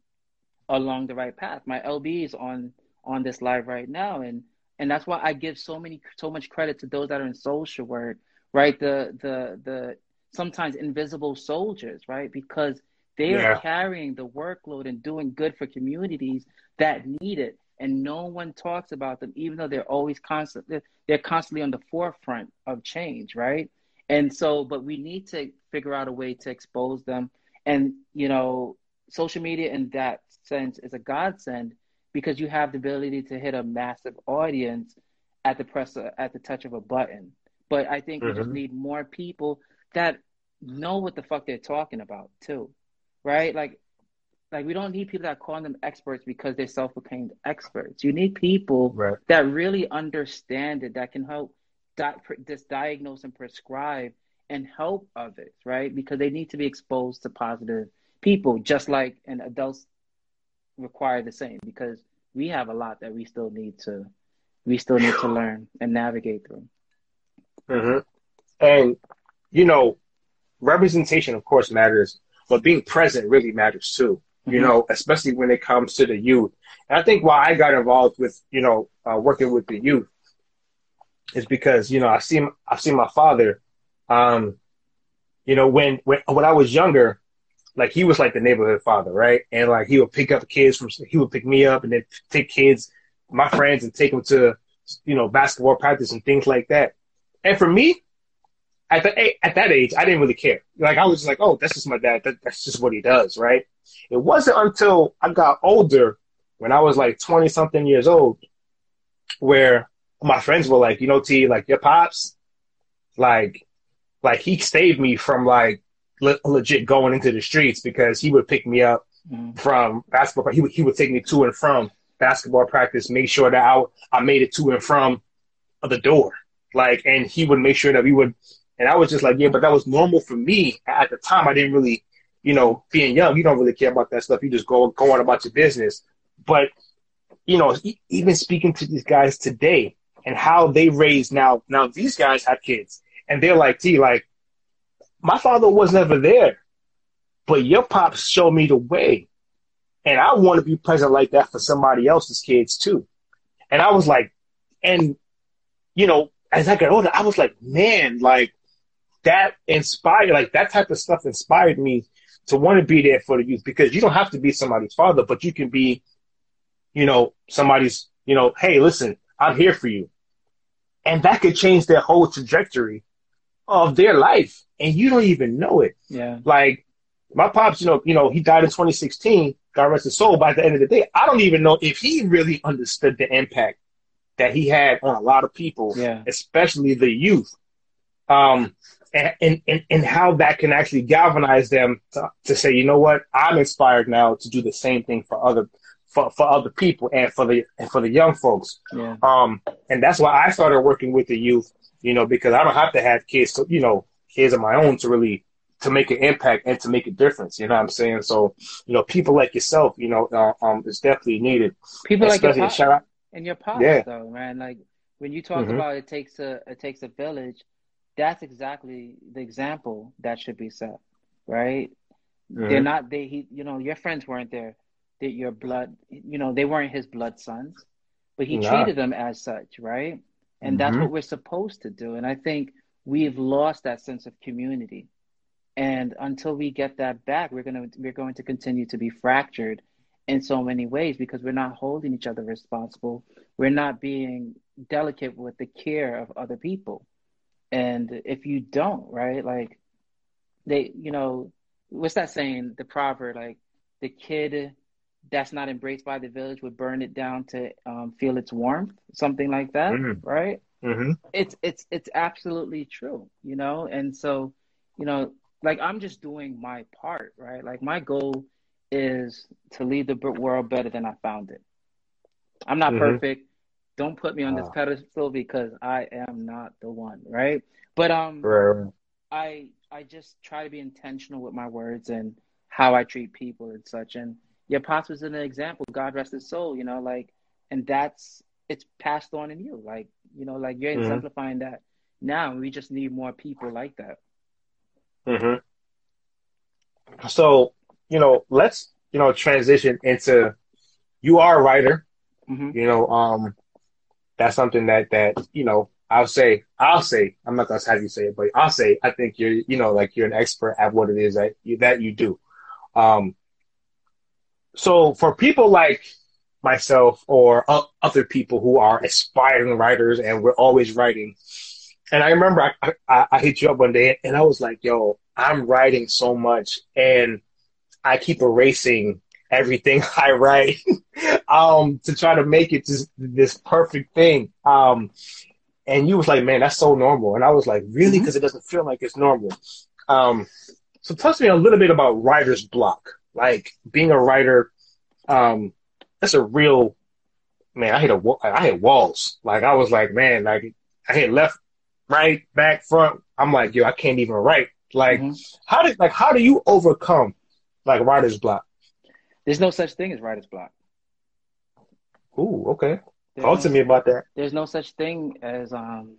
along the right path. My L B is on on this live right now. And and that's why I give so many so much credit to those that are in social work, right? The the the sometimes invisible soldiers, right? Because they yeah. are carrying the workload and doing good for communities that need it. And no one talks about them, even though they're always constant, they're, they're constantly on the forefront of change, right? And so, but we need to figure out a way to expose them. And, you know, social media in that sense is a godsend because you have the ability to hit a massive audience at the press, at the touch of a button. But I think mm-hmm. we just need more people that know what the fuck they're talking about too. Right? Like, like we don't need people that call them experts because they're self-proclaimed experts. You need people right. that really understand it, that can help di- just diagnose and prescribe and help others, right? Because they need to be exposed to positive people, just like and adults require the same. Because we have a lot that we still need to, we still need to learn and navigate through. Mm-hmm. And you know, representation, of course, matters. But being present really matters too, you mm-hmm. know, especially when it comes to the youth. And I think why I got involved with, you know, uh, working with the youth is because, you know, I've seen, I've seen my father, um, you know, when, when, when I was younger, like he was like the neighborhood father, right? And like he would pick up kids from, he would pick me up and then take kids, my friends, and take them to, you know, basketball practice and things like that. And for me, at the at that age, I didn't really care. Like I was just like, oh, that's just my dad. That, that's just what he does, right? It wasn't until I got older, when I was like twenty something years old, where my friends were like, you know, T, like your pops, like, like he saved me from like le- legit going into the streets, because he would pick me up mm. from basketball. He would, he would take me to and from basketball practice, make sure that I, I made it to and from the door. Like, and he would make sure that we would, and I was just like, yeah, but that was normal for me at the time. I didn't really, you know, being young, you don't really care about that stuff. You just go, go on about your business. But, you know, even speaking to these guys today and how they raise now, now these guys have kids and they're like, T, like, my father was never there, but your pops showed me the way. And I want to be present like that for somebody else's kids too. And I was like, and, you know, as I got older, I was like, man, like that inspired, like that type of stuff inspired me to want to be there for the youth, because you don't have to be somebody's father, but you can be, you know, somebody's, you know, hey, listen, I'm here for you. And that could change their whole trajectory of their life. And you don't even know it. Yeah. Like my pops, you know, you know, he died in twenty sixteen, God rest his soul. By the end of the day, I don't even know if he really understood the impact that he had on a lot of people, yeah. especially the youth. Um, And, and, and how that can actually galvanize them to, to say, you know what, I'm inspired now to do the same thing for other for, for other people and for the and for the young folks. Yeah. Um, and that's why I started working with the youth, you know, because I don't have to have kids, to, you know, kids of my own to really to make an impact and to make a difference. You know what I'm saying? So, you know, people like yourself, you know, uh, um, is definitely needed. People like your pop, shout out. And your pops, yeah. though, man. Like when you talk mm-hmm. about it takes a it takes a village. That's exactly the example that should be set, right? Mm-hmm. They're not, they, he, you know, your friends weren't there. They, your blood, you know, they weren't his blood sons, but he yeah. treated them as such, right? And mm-hmm. that's what we're supposed to do. And I think we've lost that sense of community. And until we get that back, we're going to, we're going to continue to be fractured in so many ways, because we're not holding each other responsible. We're not being delicate with the care of other people. And if you don't, right, like they, you know, what's that saying? The proverb, like the kid that's not embraced by the village would burn it down to um, feel its warmth, something like that, mm-hmm. right? Mm-hmm. It's it's it's absolutely true, you know. And so, you know, like I'm just doing my part, right? Like my goal is to leave the world better than I found it. I'm not mm-hmm. perfect. Don't put me on this pedestal because I am not the one, right? But um, right. I I just try to be intentional with my words and how I treat people and such. And your pops was an example. God rest his soul, you know, like, and that's, it's passed on in you. Like, you know, like you're mm-hmm. exemplifying that now. We just need more people like that. Mm-hmm. So, you know, let's, you know, transition into, you are a writer, mm-hmm. you know, um, that's something that, that, you know, I'll say, I'll say, I'm not going to have you say it, but I'll say, I think you're, you know, like you're an expert at what it is that you, that you do. Um, so for people like myself or uh, other people who are aspiring writers and we're always writing. And I remember I, I, I hit you up one day and I was like, yo, I'm writing so much and I keep erasing everything I write um, to try to make it just this perfect thing. Um, and you was like, man, that's so normal. And I was like, really? Because mm-hmm. it doesn't feel like it's normal. Um, so tell me a little bit about writer's block. Like being a writer, um, that's a real, man, I hit a wall. I hit walls. Like I was like, man, like I hit left, right, back, front. I'm like, yo, I can't even write. Like mm-hmm. how did, like, how do you overcome like writer's block? There's no such thing as writer's block. Ooh, okay. There's Talk no, to me about that. There's no such thing as um,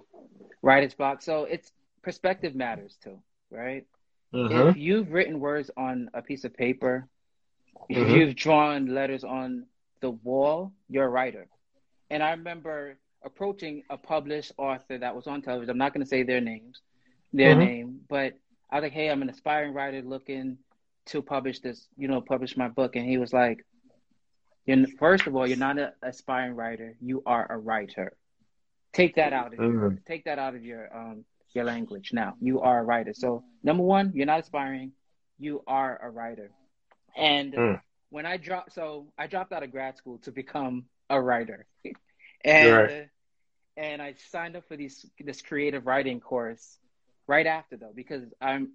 writer's block. So it's perspective matters too, right? Mm-hmm. If you've written words on a piece of paper, mm-hmm. if you've drawn letters on the wall, you're a writer. And I remember approaching a published author that was on television. I'm not going to say their names, their mm-hmm. name, but I was like, hey, I'm an aspiring writer looking to publish this, you know, publish my book. And he was like, "And first of all, you're not an aspiring writer. You are a writer. Take that out of mm-hmm. your, take that out of your um your language. Now you are a writer. So number one, you're not aspiring. You are a writer." And mm. when I dropped, so I dropped out of grad school to become a writer, and right. uh, and I signed up for these this creative writing course right after though, because I'm.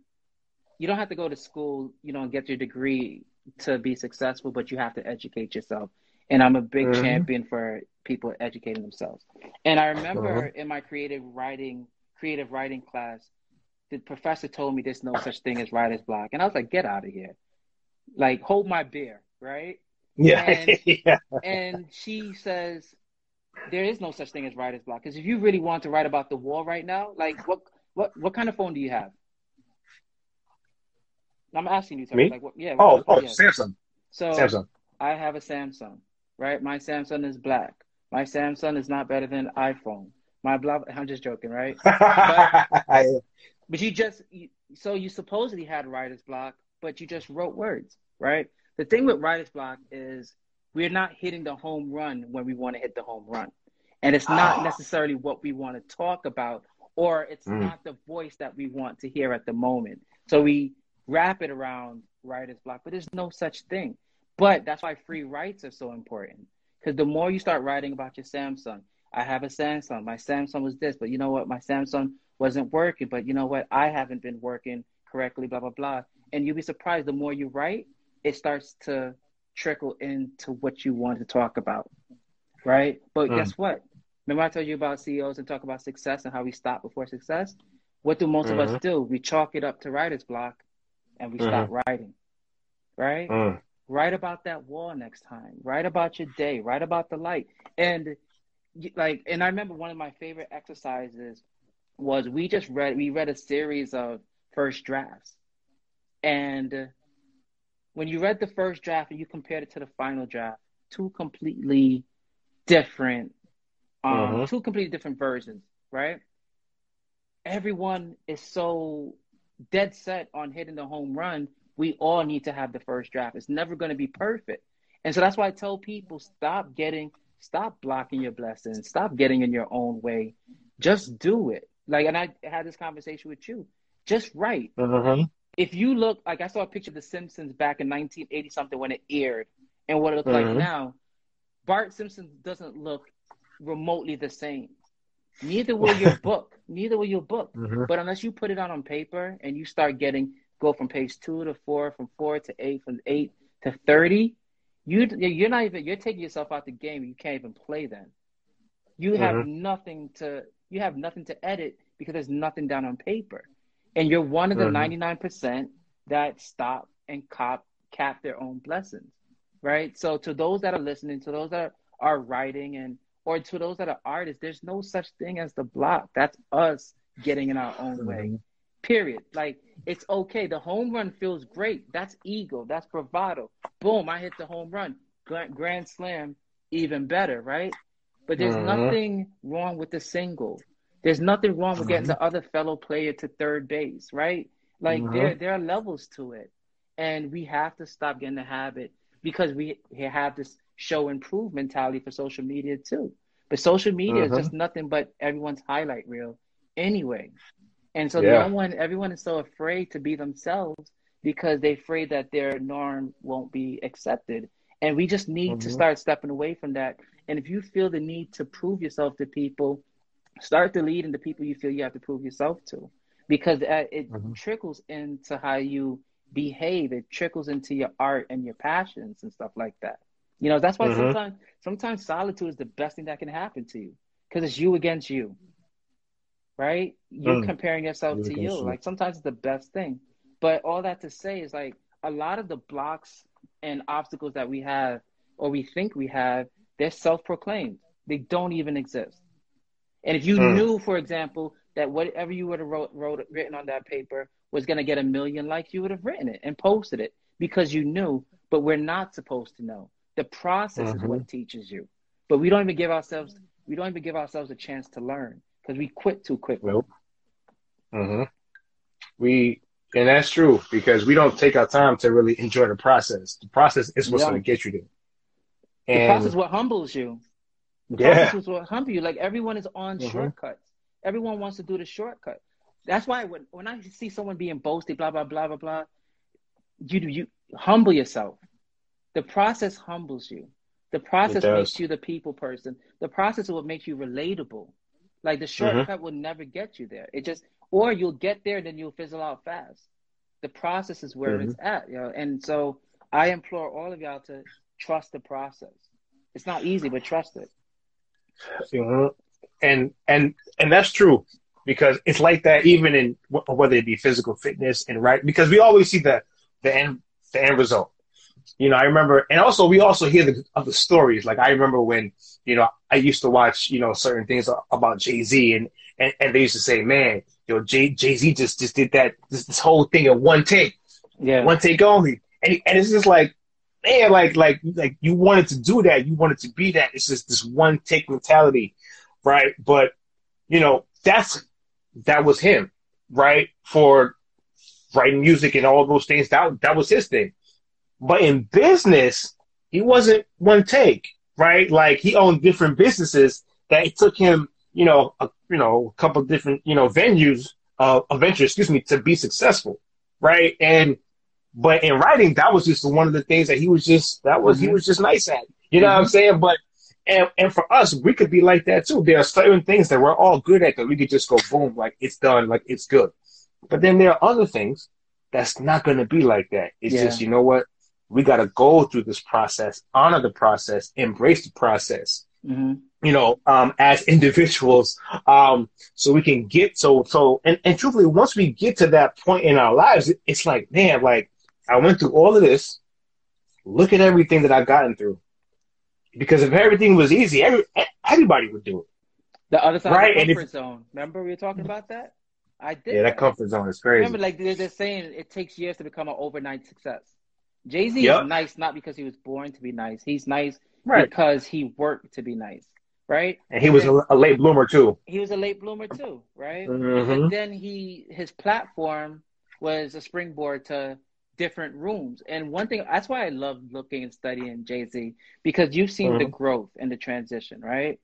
You don't have to go to school, you know, and get your degree to be successful, but you have to educate yourself. And I'm a big mm-hmm. champion for people educating themselves. And I remember mm-hmm. in my creative writing, creative writing class, the professor told me there's no such thing as writer's block. And I was like, get out of here. Like, hold my beer, right? Yeah. And, yeah. and she says, there is no such thing as writer's block. Because if you really want to write about the war right now, like what, what, what kind of phone do you have? I'm asking you something. Like, what, yeah. What, oh, oh yeah. Samsung. So Samsung. I have a Samsung, right? My Samsung is black. My Samsung is not better than iPhone. My blah, I'm just joking, right? But, but you just, you, so you supposedly had writer's block, but you just wrote words, right? The thing with writer's block is we're not hitting the home run when we want to hit the home run. And it's not oh. necessarily what we want to talk about, or it's mm. not the voice that we want to hear at the moment. So we wrap it around writer's block, but there's no such thing. But that's why free writes are so important, because the more you start writing about your Samsung, I have a Samsung, my Samsung was this, but you know what, my Samsung wasn't working, but you know what, I haven't been working correctly, blah, blah, blah. And you'll be surprised, the more you write, it starts to trickle into what you want to talk about, right? But mm. guess what? Remember I told you about C E Os and talk about success and how we stop before success? What do most mm-hmm. of us do? We chalk it up to writer's block, and we mm-hmm. stop writing, right? Mm. Write about that wall next time. Write about your day. Write about the light. And like, and I remember one of my favorite exercises was we just read, we read a series of first drafts. And when you read the first draft and you compared it to the final draft, two completely different, um, mm-hmm. two completely different versions, right? Everyone is so dead set on hitting the home run. We all need to have the first draft. It's never going to be perfect. And so that's why I tell people, stop getting, stop blocking your blessings. Stop getting in your own way. Just do it. Like, and I had this conversation with you. Just write. Uh-huh. If you look, like I saw a picture of The Simpsons back in nineteen eighty something when it aired and what it looked uh-huh. like now. Bart Simpson doesn't look remotely the same. Neither will your book. Neither will your book. Mm-hmm. But unless you put it out on paper and you start getting, go from page two to four, from four to eight, from eight to thirty, you, you're not even, you're taking yourself out the game. You can't even play then. You mm-hmm. have nothing to, you have nothing to edit because there's nothing down on paper. And you're one of the mm-hmm. ninety-nine percent that stop and cop, cap their own blessings, right? So to those that are listening, to those that are, are writing and, or to those that are artists, there's no such thing as the block. That's us getting in our own way, period. Like, it's okay. The home run feels great. That's ego. That's bravado. Boom, I hit the home run. Grand slam, even better, right? But there's uh-huh. nothing wrong with the single. There's nothing wrong with getting uh-huh. the other fellow player to third base, right? Like, uh-huh. there, there are levels to it. And we have to stop getting the habit, because we have this show and prove mentality for social media too. But social media uh-huh. is just nothing but everyone's highlight reel anyway. And so yeah. no one, everyone is so afraid to be themselves because they're afraid that their norm won't be accepted. And we just need uh-huh. to start stepping away from that. And if you feel the need to prove yourself to people, start deleting the people you feel you have to prove yourself to, because it uh-huh. trickles into how you behave. It trickles into your art and your passions and stuff like that. You know, that's why mm-hmm. sometimes sometimes solitude is the best thing that can happen to you, because it's you against you, right? You're mm. comparing yourself you to you. you. Like, sometimes it's the best thing. But all that to say is, like, a lot of the blocks and obstacles that we have, or we think we have, they're self-proclaimed. They don't even exist. And if you mm. knew, for example, that whatever you would have wrote, wrote, written on that paper was going to get a million likes, you would have written it and posted it because you knew. But we're not supposed to know. The process mm-hmm. is what teaches you, but we don't even give ourselves we don't even give ourselves a chance to learn, because we quit too quickly. Nope. Mm-hmm. We And that's true, because we don't take our time to really enjoy the process. The process is what's yeah. going to get you there. And the process is what humbles you. The yeah. process is what humbles you. Like, everyone is on mm-hmm. shortcuts. Everyone wants to do the shortcut. That's why when, when I see someone being boasty, blah, blah, blah, blah, blah, you do you humble yourself. The process humbles you. The process makes you the people person. The process will make you relatable. Like, the shortcut mm-hmm. will never get you there. It just, or you'll get there and then you'll fizzle out fast. The process is where mm-hmm. it's at, you know. And so I implore all of y'all to trust the process. It's not easy, but trust it. Mm-hmm. And and and that's true, because it's like that even in whether it be physical fitness and right, because we always see the the end the end result. You know, I remember, and also we also hear the other stories. Like, I remember when, you know, I used to watch, you know, certain things about Jay-Z, and, and, and they used to say, man, you know, Jay, Jay-Z just, just did that, this, this whole thing in one take, yeah, one take only. And, and it's just like, man, like, like, like you wanted to do that. You wanted to be that. It's just this one take mentality. Right. But, you know, that's, that was him, right? For writing music and all those things. That, that was his thing. But in business, he wasn't one take, right? Like, he owned different businesses that it took him, you know, a, you know, a couple of different, you know, venues, uh, ventures, excuse me, to be successful, right? And but in writing, that was just one of the things that he was just that was mm-hmm. he was just nice at, you know mm-hmm. what I'm saying? But and and for us, we could be like that too. There are certain things that we're all good at that we could just go boom, like it's done, like it's good. But then there are other things that's not going to be like that. It's yeah. just, you know what? We got to go through this process, honor the process, embrace the process, mm-hmm. you know, um, as individuals, um, so we can get so, so, and, and truthfully, once we get to that point in our lives, it, it's like, man, like, I went through all of this. Look at everything that I've gotten through. Because if everything was easy, every, everybody would do it. The other side right? of the comfort if, zone. Remember we were talking about that? I did. Yeah, that, that comfort zone is crazy. Remember, like, they're saying it takes years to become an overnight success. Jay-Z yep. is nice not because he was born to be nice. He's nice right. because he worked to be nice, right? And he was and a late bloomer too. He was a late bloomer too, right? Mm-hmm. And then he his platform was a springboard to different rooms. And one thing, that's why I love looking and studying Jay-Z, because you've seen mm-hmm. the growth and the transition, right?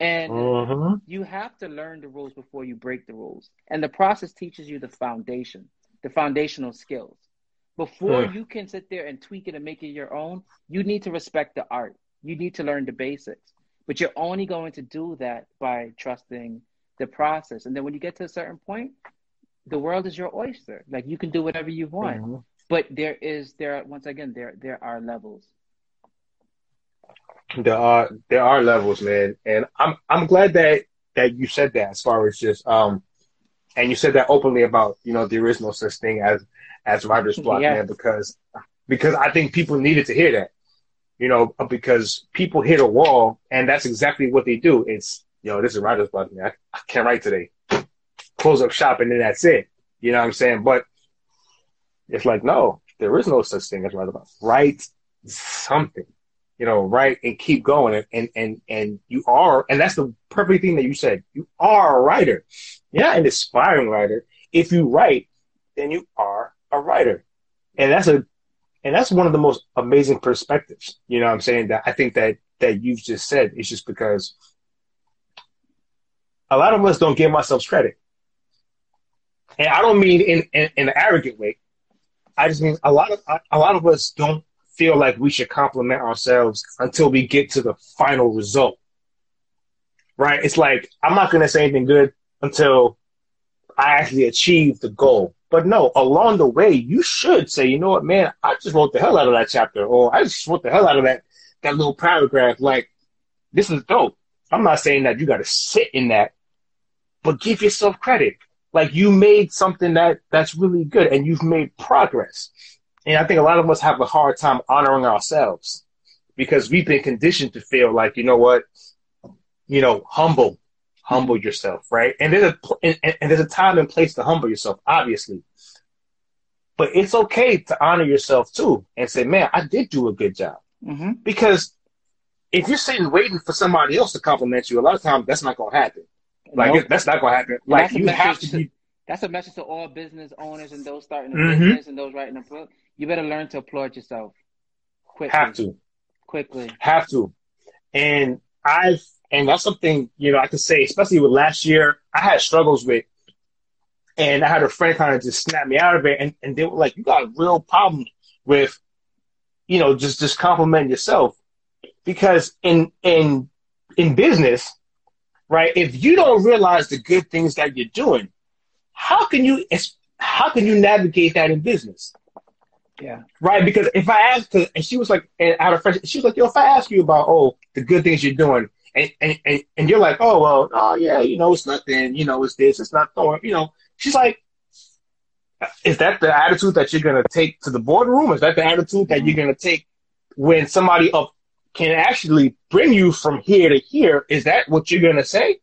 And mm-hmm. you have to learn the rules before you break the rules. And the process teaches you the foundation, the foundational skills. Before yeah. you can sit there and tweak it and make it your own, you need to respect the art. You need to learn the basics. But you're only going to do that by trusting the process. And then when you get to a certain point, the world is your oyster. Like, you can do whatever you want. Mm-hmm. But there is, there are, once again, there there are levels. There are there are levels, man. And I'm I'm glad that that you said that, as far as just um and you said that openly about, you know, there is no such thing as as writer's block, yes. man, because because I think people needed to hear that, you know, because people hit a wall, and that's exactly what they do. It's, yo, this is writer's block, man. I, I can't write today. Close up shop, and then that's it. You know what I'm saying? But it's like, no, there is no such thing as writer's block. Write something, you know, write and keep going, and and and, and you are, and that's the perfect thing that you said. You are a writer. You're not an aspiring writer. If you write, then you are a writer. And that's a and that's one of the most amazing perspectives, you know what I'm saying, that I think that that you've just said. It's just because a lot of us don't give ourselves credit, and I don't mean in, in, in an arrogant way. I just mean a lot of a lot of us don't feel like we should compliment ourselves until we get to the final result, right? It's like, I'm not going to say anything good until I actually achieve the goal. But no, along the way, you should say, you know what, man, I just wrote the hell out of that chapter, or I just wrote the hell out of that, that little paragraph. Like, this is dope. I'm not saying that you got to sit in that, but give yourself credit. Like, you made something that, that's really good, and you've made progress. And I think a lot of us have a hard time honoring ourselves, because we've been conditioned to feel like, you know what, you know, humble. Humble yourself, right? And there's a and, and there's a time and place to humble yourself, obviously. But it's okay to honor yourself too, and say, "Man, I did do a good job." Mm-hmm. Because if you're sitting waiting for somebody else to compliment you, a lot of times that's not going to happen. Like, no. that's not going to happen. Like, you have to be. That's a message to all business owners and those starting a mm-hmm. business and those writing a book. You better learn to applaud yourself. Quickly. Have to. Quickly. Have to. And I've, and that's something, you know, I could say, especially with last year, I had struggles with, and I had a friend kind of just snap me out of it. And, and they were like, you got a real problem with, you know, just, just compliment yourself. Because in, in, in business, right, if you don't realize the good things that you're doing, how can you, how can you navigate that in business? Yeah. Right. Because if I asked her, and she was like, and out of friendship, she was like, yo, if I ask you about, oh, the good things you're doing, and, and, and, and you're like, oh, well, oh yeah, you know, it's nothing, you know, it's this, it's not throwing, you know, she's like, is that the attitude that you're going to take to the boardroom? Is that the attitude that you're going to take when somebody up can actually bring you from here to here? Is that what you're going to say?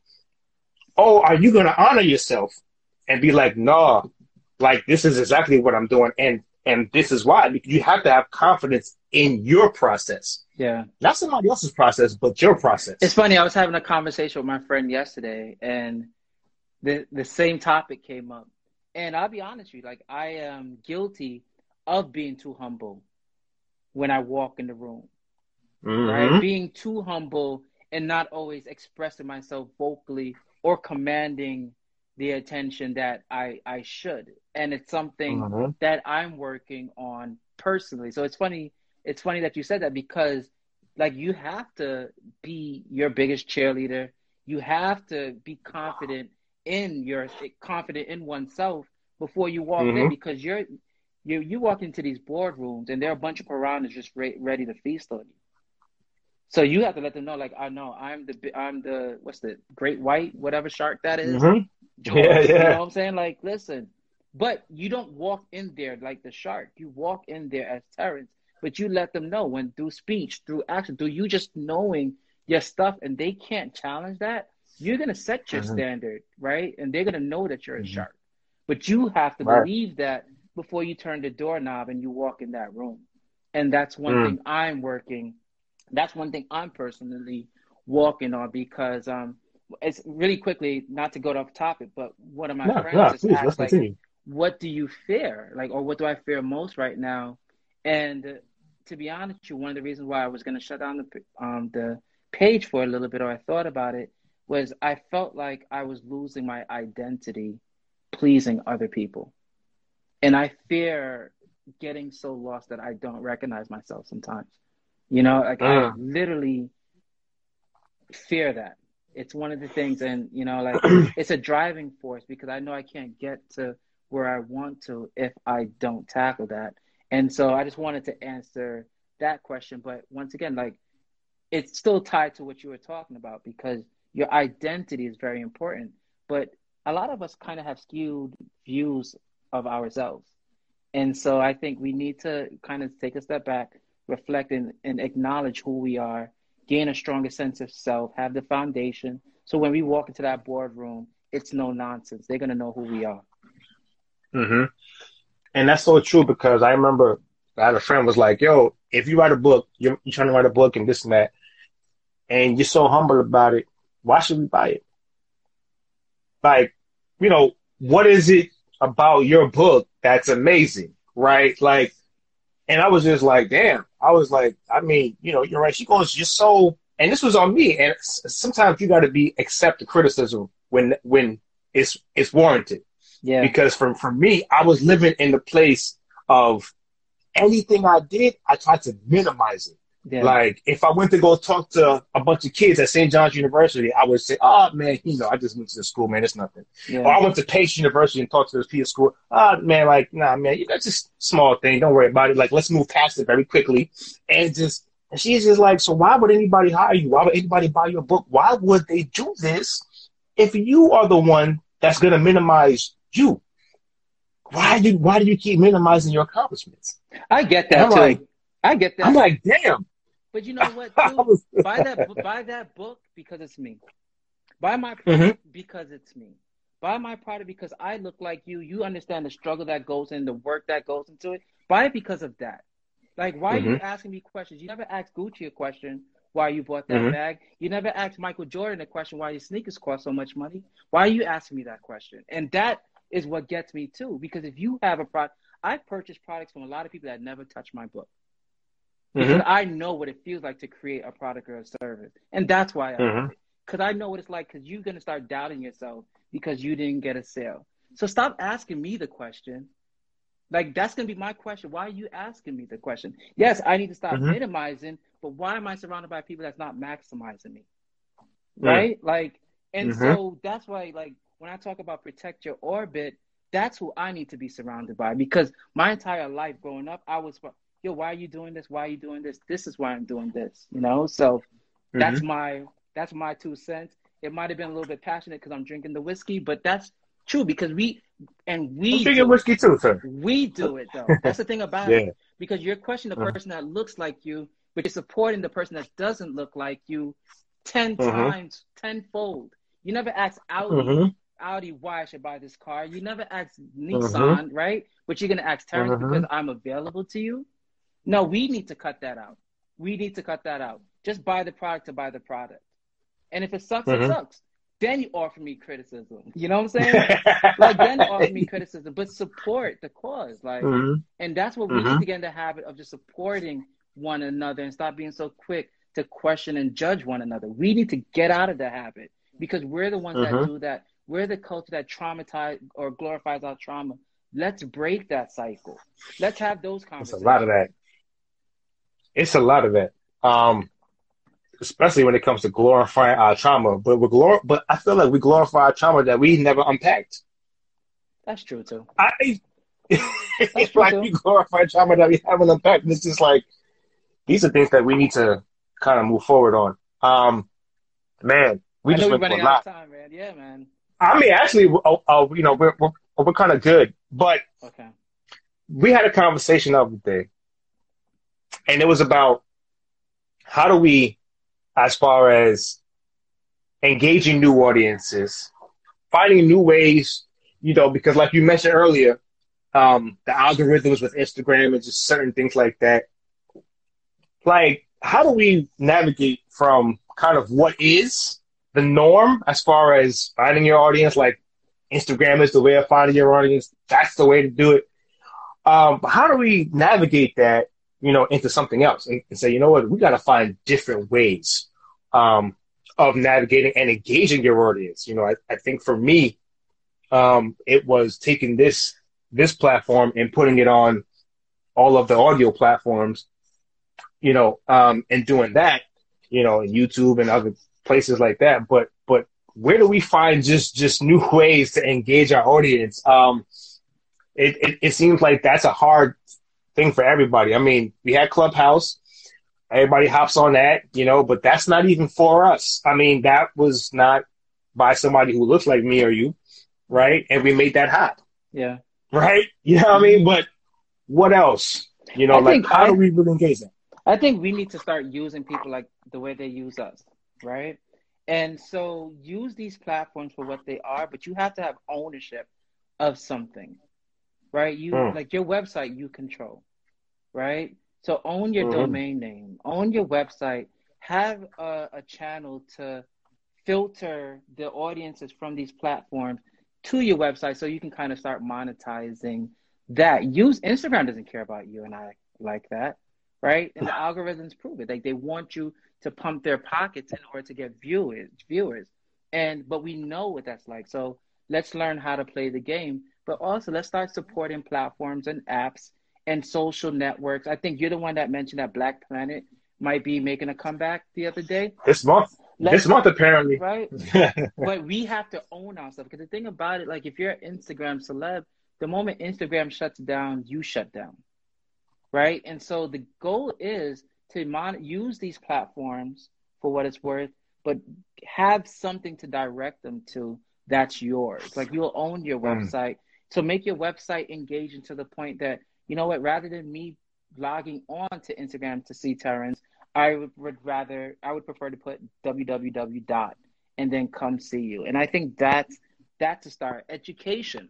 Oh, are you going to honor yourself and be like, nah, like this is exactly what I'm doing. And, and this is why, because you have to have confidence in your process. Yeah. Not somebody else's process, but your process. It's funny. I was having a conversation with my friend yesterday, and the, the same topic came up. And I'll be honest with you, like, I am guilty of being too humble when I walk in the room, mm-hmm. right? Being too humble and not always expressing myself vocally or commanding the attention that I, I should. And it's something mm-hmm. that I'm working on personally. So it's funny. It's funny that you said that, because, like, you have to be your biggest cheerleader. You have to be confident in your confident in oneself before you walk mm-hmm. in, because you're you you walk into these boardrooms and there are a bunch of piranhas just re- ready to feast on you. So you have to let them know, like, I oh, know I'm the I'm the what's the great white whatever shark that is. Mm-hmm. George, yeah, yeah. You know what I'm saying? Like, listen, but you don't walk in there like the shark. You walk in there as Terrence, but you let them know when through speech, through action, through you just knowing your stuff, and they can't challenge that. You're going to set your mm-hmm. standard, right? And they're going to know that you're a mm-hmm. shark. But you have to right. believe that before you turn the doorknob and you walk in that room. And that's one mm. thing I'm working. That's one thing I'm personally walking on, because um, it's really quickly, not to go off topic, but one of my no, friends no, just please, asked, like, continue. What do you fear? Like, or what do I fear most right now? And uh, to be honest with you, one of the reasons why I was going to shut down the um, the page for a little bit, or I thought about it, was I felt like I was losing my identity pleasing other people. And I fear getting so lost that I don't recognize myself sometimes. You know, like uh. I literally fear that. It's one of the things, and, you know, like it's a driving force, because I know I can't get to where I want to if I don't tackle that. And so I just wanted to answer that question. But once again, like, it's still tied to what you were talking about, because your identity is very important, but a lot of us kind of have skewed views of ourselves. And so I think we need to kind of take a step back, reflect, and, and acknowledge who we are, gain a stronger sense of self, have the foundation. So when we walk into that boardroom, it's no nonsense. They're going to know who we are. Mm-hmm. And that's so true, because I remember I had a friend was like, yo, if you write a book, you're, you're trying to write a book and this and that, and you're so humble about it, why should we buy it? Like, you know, what is it about your book that's amazing, right? Like, and I was just like, damn. I was like, I mean, you know, you're right. She goes, you're so, and this was on me. And sometimes you got to be accept the criticism when when it's it's warranted. Yeah. Because for for me, I was living in the place of anything I did, I tried to minimize it. Yeah. Like, if I went to go talk to a bunch of kids at Saint John's University, I would say, oh, man, you know, I just went to the school, man, it's nothing. Yeah. Or I went to Pace University and talked to those people at school. Oh, man, like, nah, man, that's just a small thing. Don't worry about it. Like, let's move past it very quickly. And just, and she's just like, so why would anybody hire you? Why would anybody buy your book? Why would they do this if you are the one that's going to minimize you? Why do, why do you keep minimizing your accomplishments? I get that, too. Like, I get that. I'm like, damn. But you know what, dude? buy that buy that book because it's me. Buy my product mm-hmm. because it's me. Buy my product because I look like you. You understand the struggle that goes in, the work that goes into it. Buy it because of that. Like, why mm-hmm. are you asking me questions? You never asked Gucci a question why you bought that mm-hmm. bag. You never asked Michael Jordan a question why your sneakers cost so much money. Why are you asking me that question? And that is what gets me too. Because if you have a product, I purchase products from a lot of people that never touch my book. Because mm-hmm. I know what it feels like to create a product or a service. And that's why I mm-hmm. because I know what it's like, because you're going to start doubting yourself because you didn't get a sale. So stop asking me the question. Like, that's going to be my question. Why are you asking me the question? Yes, I need to stop mm-hmm. minimizing, but why am I surrounded by people that's not maximizing me? Right? Mm-hmm. Like, and mm-hmm. so that's why, like, when I talk about protect your orbit, that's who I need to be surrounded by, because my entire life growing up, I was, yo, why are you doing this? Why are you doing this? This is why I'm doing this, you know? So mm-hmm. that's my, that's my two cents. It might've been a little bit passionate because I'm drinking the whiskey, but that's true, because we, and we I'm drinking whiskey too, sir. We do it though. That's the thing about yeah. it, because you're questioning the person uh-huh. that looks like you, but you're supporting the person that doesn't look like you ten uh-huh. times, tenfold. You never ask Audi, uh-huh. Audi why I should buy this car. You never ask Nissan, uh-huh. right? But you're gonna ask Terrence uh-huh. because I'm available to you. No, we need to cut that out. We need to cut that out. Just buy the product to buy the product, and if it sucks, uh-huh. it sucks. Then you offer me criticism. You know what I'm saying? Like, then you offer me criticism, but support the cause. Like, mm-hmm. and that's what mm-hmm. we need to get in the habit of, just supporting one another and stop being so quick to question and judge one another. We need to get out of that habit, because we're the ones mm-hmm. that do that. We're the culture that traumatizes or glorifies our trauma. Let's break that cycle. Let's have those conversations. It's a lot of that. It's a lot of that. Um, especially when it comes to glorifying our trauma. But we glor- but I feel like we glorify our trauma that we never unpacked. That's true, too. I, it's true like too. We glorify trauma that we haven't unpacked. And it's just like, these are things that we need to kind of move forward on. Um, man, we I just went running a lot. Out of time, man. Yeah, man. I mean, actually, oh, oh, you know, we're, we're, we're kind of good. But okay. we had a conversation the other day, and it was about how do we, as far as engaging new audiences, finding new ways, you know, because like you mentioned earlier, um, the algorithms with Instagram and just certain things like that. Like, how do we navigate from kind of what is the norm as far as finding your audience? Like, Instagram is the way of finding your audience. That's the way to do it. Um, but how do we navigate that, you know, into something else and, and say, you know what, we got to find different ways um, of navigating and engaging your audience. You know, I, I think for me, um, it was taking this, this platform and putting it on all of the audio platforms, you know, um, and doing that, you know, in YouTube and other places like that. But, but where do we find just, just new ways to engage our audience? Um, it, it, it seems like that's a hard thing for everybody. I mean, we had Clubhouse, everybody hops on that, you know, but that's not even for us. I mean, that was not by somebody who looks like me or you, right? And we made that hot. Yeah. Right? You know what I mean? But what else? You know, I like, how I, do we really engage that? I think we need to start using people like the way they use us, right? And so use these platforms for what they are, but you have to have ownership of something, right? You mm. like your website, you control, right? So own your mm-hmm. domain name, own your website, have a, a channel to filter the audiences from these platforms to your website, so you can kind of start monetizing that. Use Instagram doesn't care about you and I like that, right? And the algorithms prove it. Like, they want you to pump their pockets in order to get viewers, viewers. And but we know what that's like. So let's learn how to play the game. But also, let's start supporting platforms and apps and social networks. I think you're the one that mentioned that Black Planet might be making a comeback the other day. This month. Let's, this month, apparently. Right? But we have to own ourselves. Because the thing about it, like, if you're an Instagram celeb, the moment Instagram shuts down, you shut down. Right? And so the goal is to mon- use these platforms for what it's worth, but have something to direct them to that's yours. Like, you'll own your website. Mm. So make your website engaging to the point that, you know what, rather than me logging on to Instagram to see Terrence, I would, would rather, I would prefer to put www dot and then come see you. And I think that's, that's a start. Education,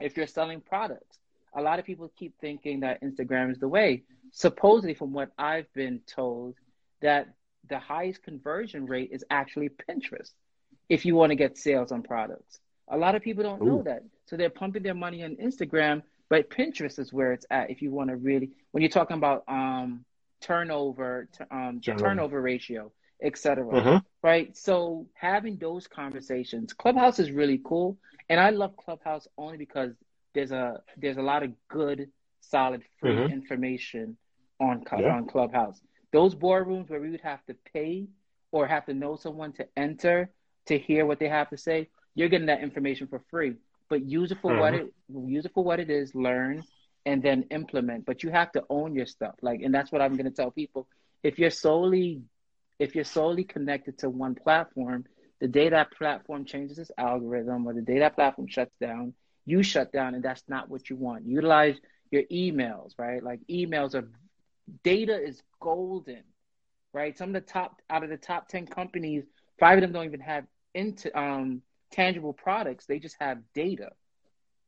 if you're selling products. A lot of people keep thinking that Instagram is the way. Supposedly, from what I've been told, that the highest conversion rate is actually Pinterest if you want to get sales on products. A lot of people don't Ooh. know that. So they're pumping their money on Instagram, but Pinterest is where it's at. If you want to really, when you're talking about um, turnover, t- um, turnover, turnover ratio, et cetera, uh-huh. right? So having those conversations, Clubhouse is really cool. And I love Clubhouse only because there's a, there's a lot of good, solid, free uh-huh. information on, yeah. on Clubhouse. Those boardrooms where we would have to pay or have to know someone to enter to hear what they have to say, you're getting that information for free. But use it for mm-hmm. what it use it for what it is, learn, and then implement. But you have to own your stuff. Like, and that's what I'm gonna tell people. If you're solely if you're solely connected to one platform, the day that platform changes its algorithm or the day that platform shuts down, you shut down, and that's not what you want. Utilize your emails, right? Like emails are data is golden, right? Some of the top out of the top ten companies, five of them don't even have into um tangible products. They just have data,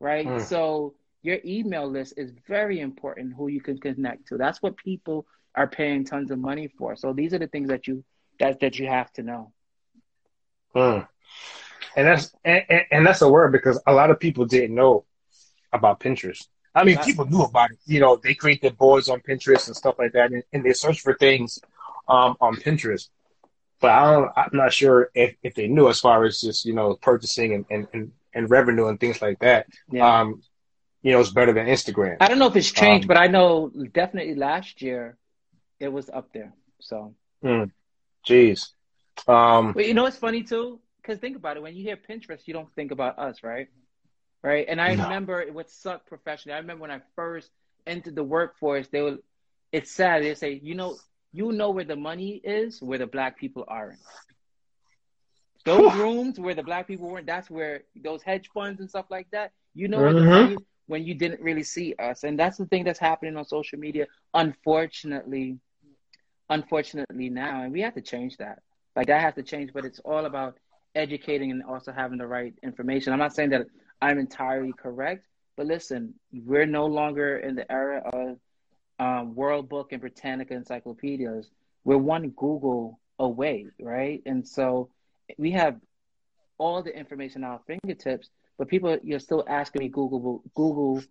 right? Mm. So your email list is very important, who you can connect to. That's what people are paying tons of money for. So these are the things that you that that you have to know. Mm. And that's and, and that's a word, because a lot of people didn't know about Pinterest. I mean, that's, people knew about it. You know, they create their boards on Pinterest and stuff like that, and, and they search for things um, on Pinterest. But I don't, I'm not sure if, if they knew as far as just, you know, purchasing and, and, and, and revenue and things like that. Yeah. Um, you know, it's better than Instagram. I don't know if it's changed, um, but I know definitely last year it was up there. So. Mm, geez. Um, but you know what's funny, too? Because think about it. When you hear Pinterest, you don't think about us, right? Right? And I no. remember what sucked professionally. I remember when I first entered the workforce, they would, it's sad. They'd say, you know, you know where the money is, where the black people aren't. Those rooms where the black people weren't, that's where those hedge funds and stuff like that, you know mm-hmm. where the money is when you didn't really see us. And that's the thing that's happening on social media, unfortunately, unfortunately now. And we have to change that. Like, that has to change, but it's all about educating and also having the right information. I'm not saying that I'm entirely correct, but listen, we're no longer in the era of Um, World Book and Britannica encyclopedias. We're one Google away, right? And so we have all the information at our fingertips, but people, you're still asking me Google, Google,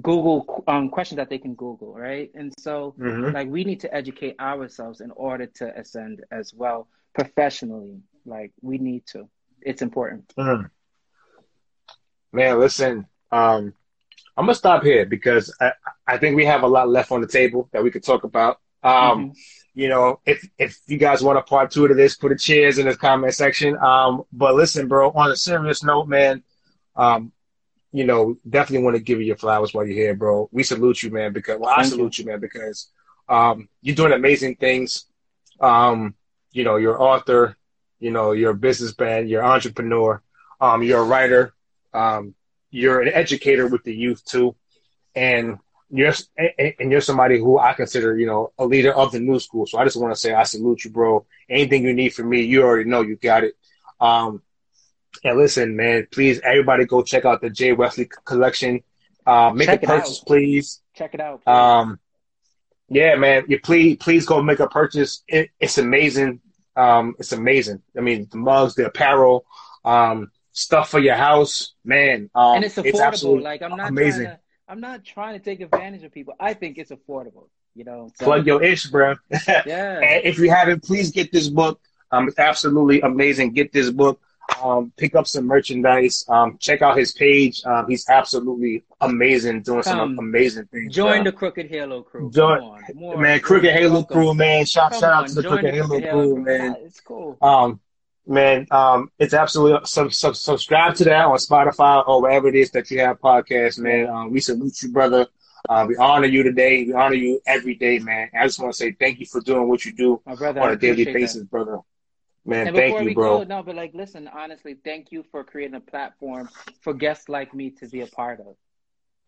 Google um, questions that they can Google, right? And so, mm-hmm. like, we need to educate ourselves in order to ascend as well professionally. Like, we need to. It's important. Mm-hmm. Man, listen. Um... I'm going to stop here because I, I think we have a lot left on the table that we could talk about. Um, mm-hmm. You know, if if you guys want a part two to this, put a cheers in the comment section. Um, but listen, bro, on a serious note, man, um, you know, definitely want to give you your flowers while you're here, bro. We salute you, man, because, well, I Thank salute you, you man, because um, you're doing amazing things. Um, you know, you're an author, you know, you're a businessman, you're an entrepreneur, um, you're a writer, um, you're an educator with the youth too, and you're and you're somebody who I consider, you know, a leader of the new school. So I just want to say I salute you, bro. Anything you need from me, you already know you got it. Um, and listen, man, please, everybody, go check out the Jay Wesley collection. Uh, make check a purchase, out. please. Check it out. Please. Um, yeah, man, you please, please go make a purchase. It, it's amazing. Um, it's amazing. I mean, the mugs, the apparel. Um, Stuff for your house, man. Um, and it's affordable. It's like I'm not amazing. Trying to, I'm not trying to take advantage of people. I think it's affordable. You know, so. Plug your ish, bro. Yeah. And if you haven't, please get this book. Um, it's absolutely amazing. Get this book. Um, pick up some merchandise. Um, check out his page. Um, he's absolutely amazing, doing Come. some amazing things. Join bro. the Crooked Halo Crew. Join, Come on, more, man. Crooked Halo welcome. Crew, man. Shout, shout out to the Crooked, the Crooked Halo, Halo Crew, Crew, man. Nah, it's cool. Um. Man, um, it's absolutely sub, sub, subscribe to that on Spotify or wherever it is that you have podcasts, man. Um, we salute you, brother. Uh, we honor you today. We honor you every day, man. I just want to say thank you for doing what you do brother, on a daily basis, that. brother. Man, and thank you, bro. Go, no, but like, listen, honestly, thank you for creating a platform for guests like me to be a part of,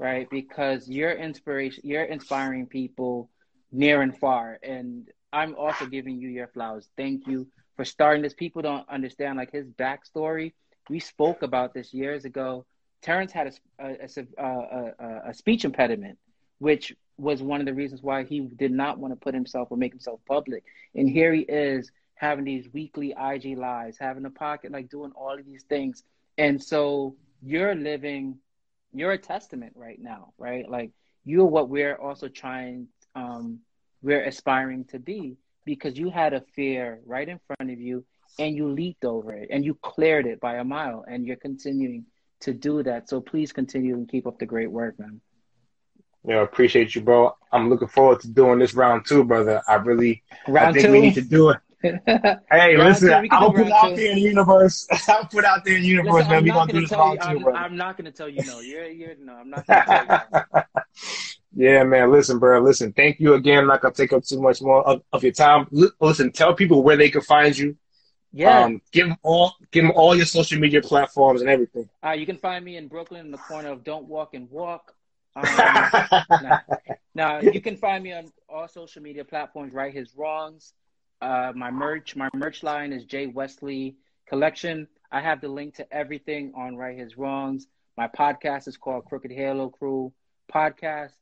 right? Because you're inspiration, you're inspiring people near and far, and I'm also giving you your flowers. Thank you. For starting this, people don't understand, like, his backstory. We spoke about this years ago. Terrence had a, a, a, a, a speech impediment, which was one of the reasons why he did not want to put himself or make himself public. And here he is having these weekly I G lives, having a pocket, like doing all of these things. And so you're living, you're a testament right now, right? Like, you're what we're also trying, um, we're aspiring to be, because you had a fear right in front of you and you leaped over it and you cleared it by a mile, and you're continuing to do that. So please continue and keep up the great work, man. Yeah, I appreciate you, bro. I'm looking forward to doing this round two, brother. I really, round I think two? we need to do it. Hey, round listen, two, I'll put out two. there in the universe. I'll put out there in the universe, listen, man. We're going to do this round two, brother. I'm not going to tell you no. You're, you're, no, I'm not going to tell you no. Yeah, man. Listen, bro. Listen, thank you again. I'm not going to take up too much more of, of your time. L- listen, tell people where they can find you. Yeah. Um, give them all, give them all your social media platforms and everything. Uh, you can find me in Brooklyn in the corner of Don't Walk and Walk. Um, now, now, you can find me on all social media platforms, Right His Wrongs. Uh, my merch, my merch line is Jay Wesley Collection. I have the link to everything on Right His Wrongs. My podcast is called Crooked Halo Crew Podcast.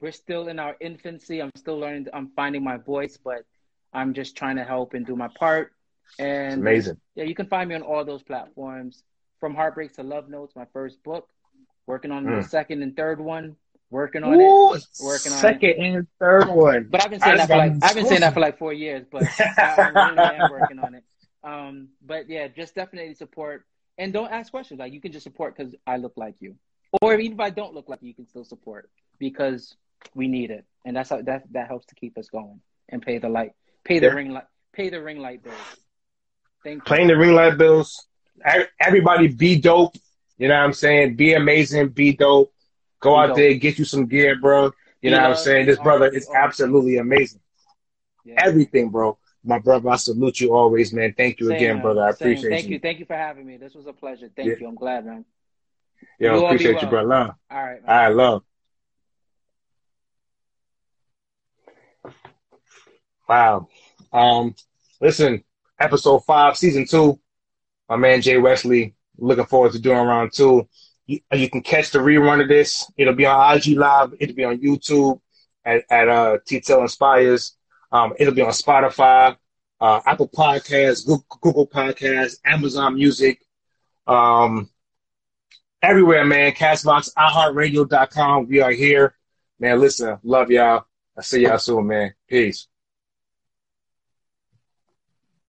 We're still in our infancy. I'm still learning. I'm finding my voice, but I'm just trying to help and do my part. And it's amazing. Yeah, you can find me on all those platforms. From Heartbreaks to Love Notes, my first book. Working on mm. the second and third one. Working on Ooh, it. Working on second it. and third one. But I've been saying that for like I've been saying that for like four years. But I really am working on it. Um, but yeah, just definitely support, and don't ask questions. Like, you can just support because I look like you, or even if I don't look like you, you can still support because we need it, and that's how that that helps to keep us going and pay the light, pay the yeah. ring light, pay the ring light bills. Thank Playing you. the ring light bills. Everybody be dope. You know what I'm saying? Be amazing. Be dope. Go be out dope. there. Get you some gear, bro. You be know what I'm saying? This brother is always. absolutely amazing. Yeah. Everything, bro. My brother, I salute you always, man. Thank you Same, again, man. brother. I Same. appreciate Thank you. Thank you. Thank you for having me. This was a pleasure. Thank yeah. you. I'm glad, man. Yo, you appreciate well. you, bro. Love. All right, man. All right, love. Wow. Um, listen, episode five, season two. My man, Jay Wesley. Looking forward to doing round two. You, you can catch the rerun of this. It'll be on I G Live. It'll be on YouTube at, at uh, T T L Inspires. Um, it'll be on Spotify, uh, Apple Podcasts, Google, Google Podcasts, Amazon Music. Um, everywhere, man. Castbox, i heart radio dot com. We are here. Man, listen, love y'all. I'll see y'all soon, man. Peace.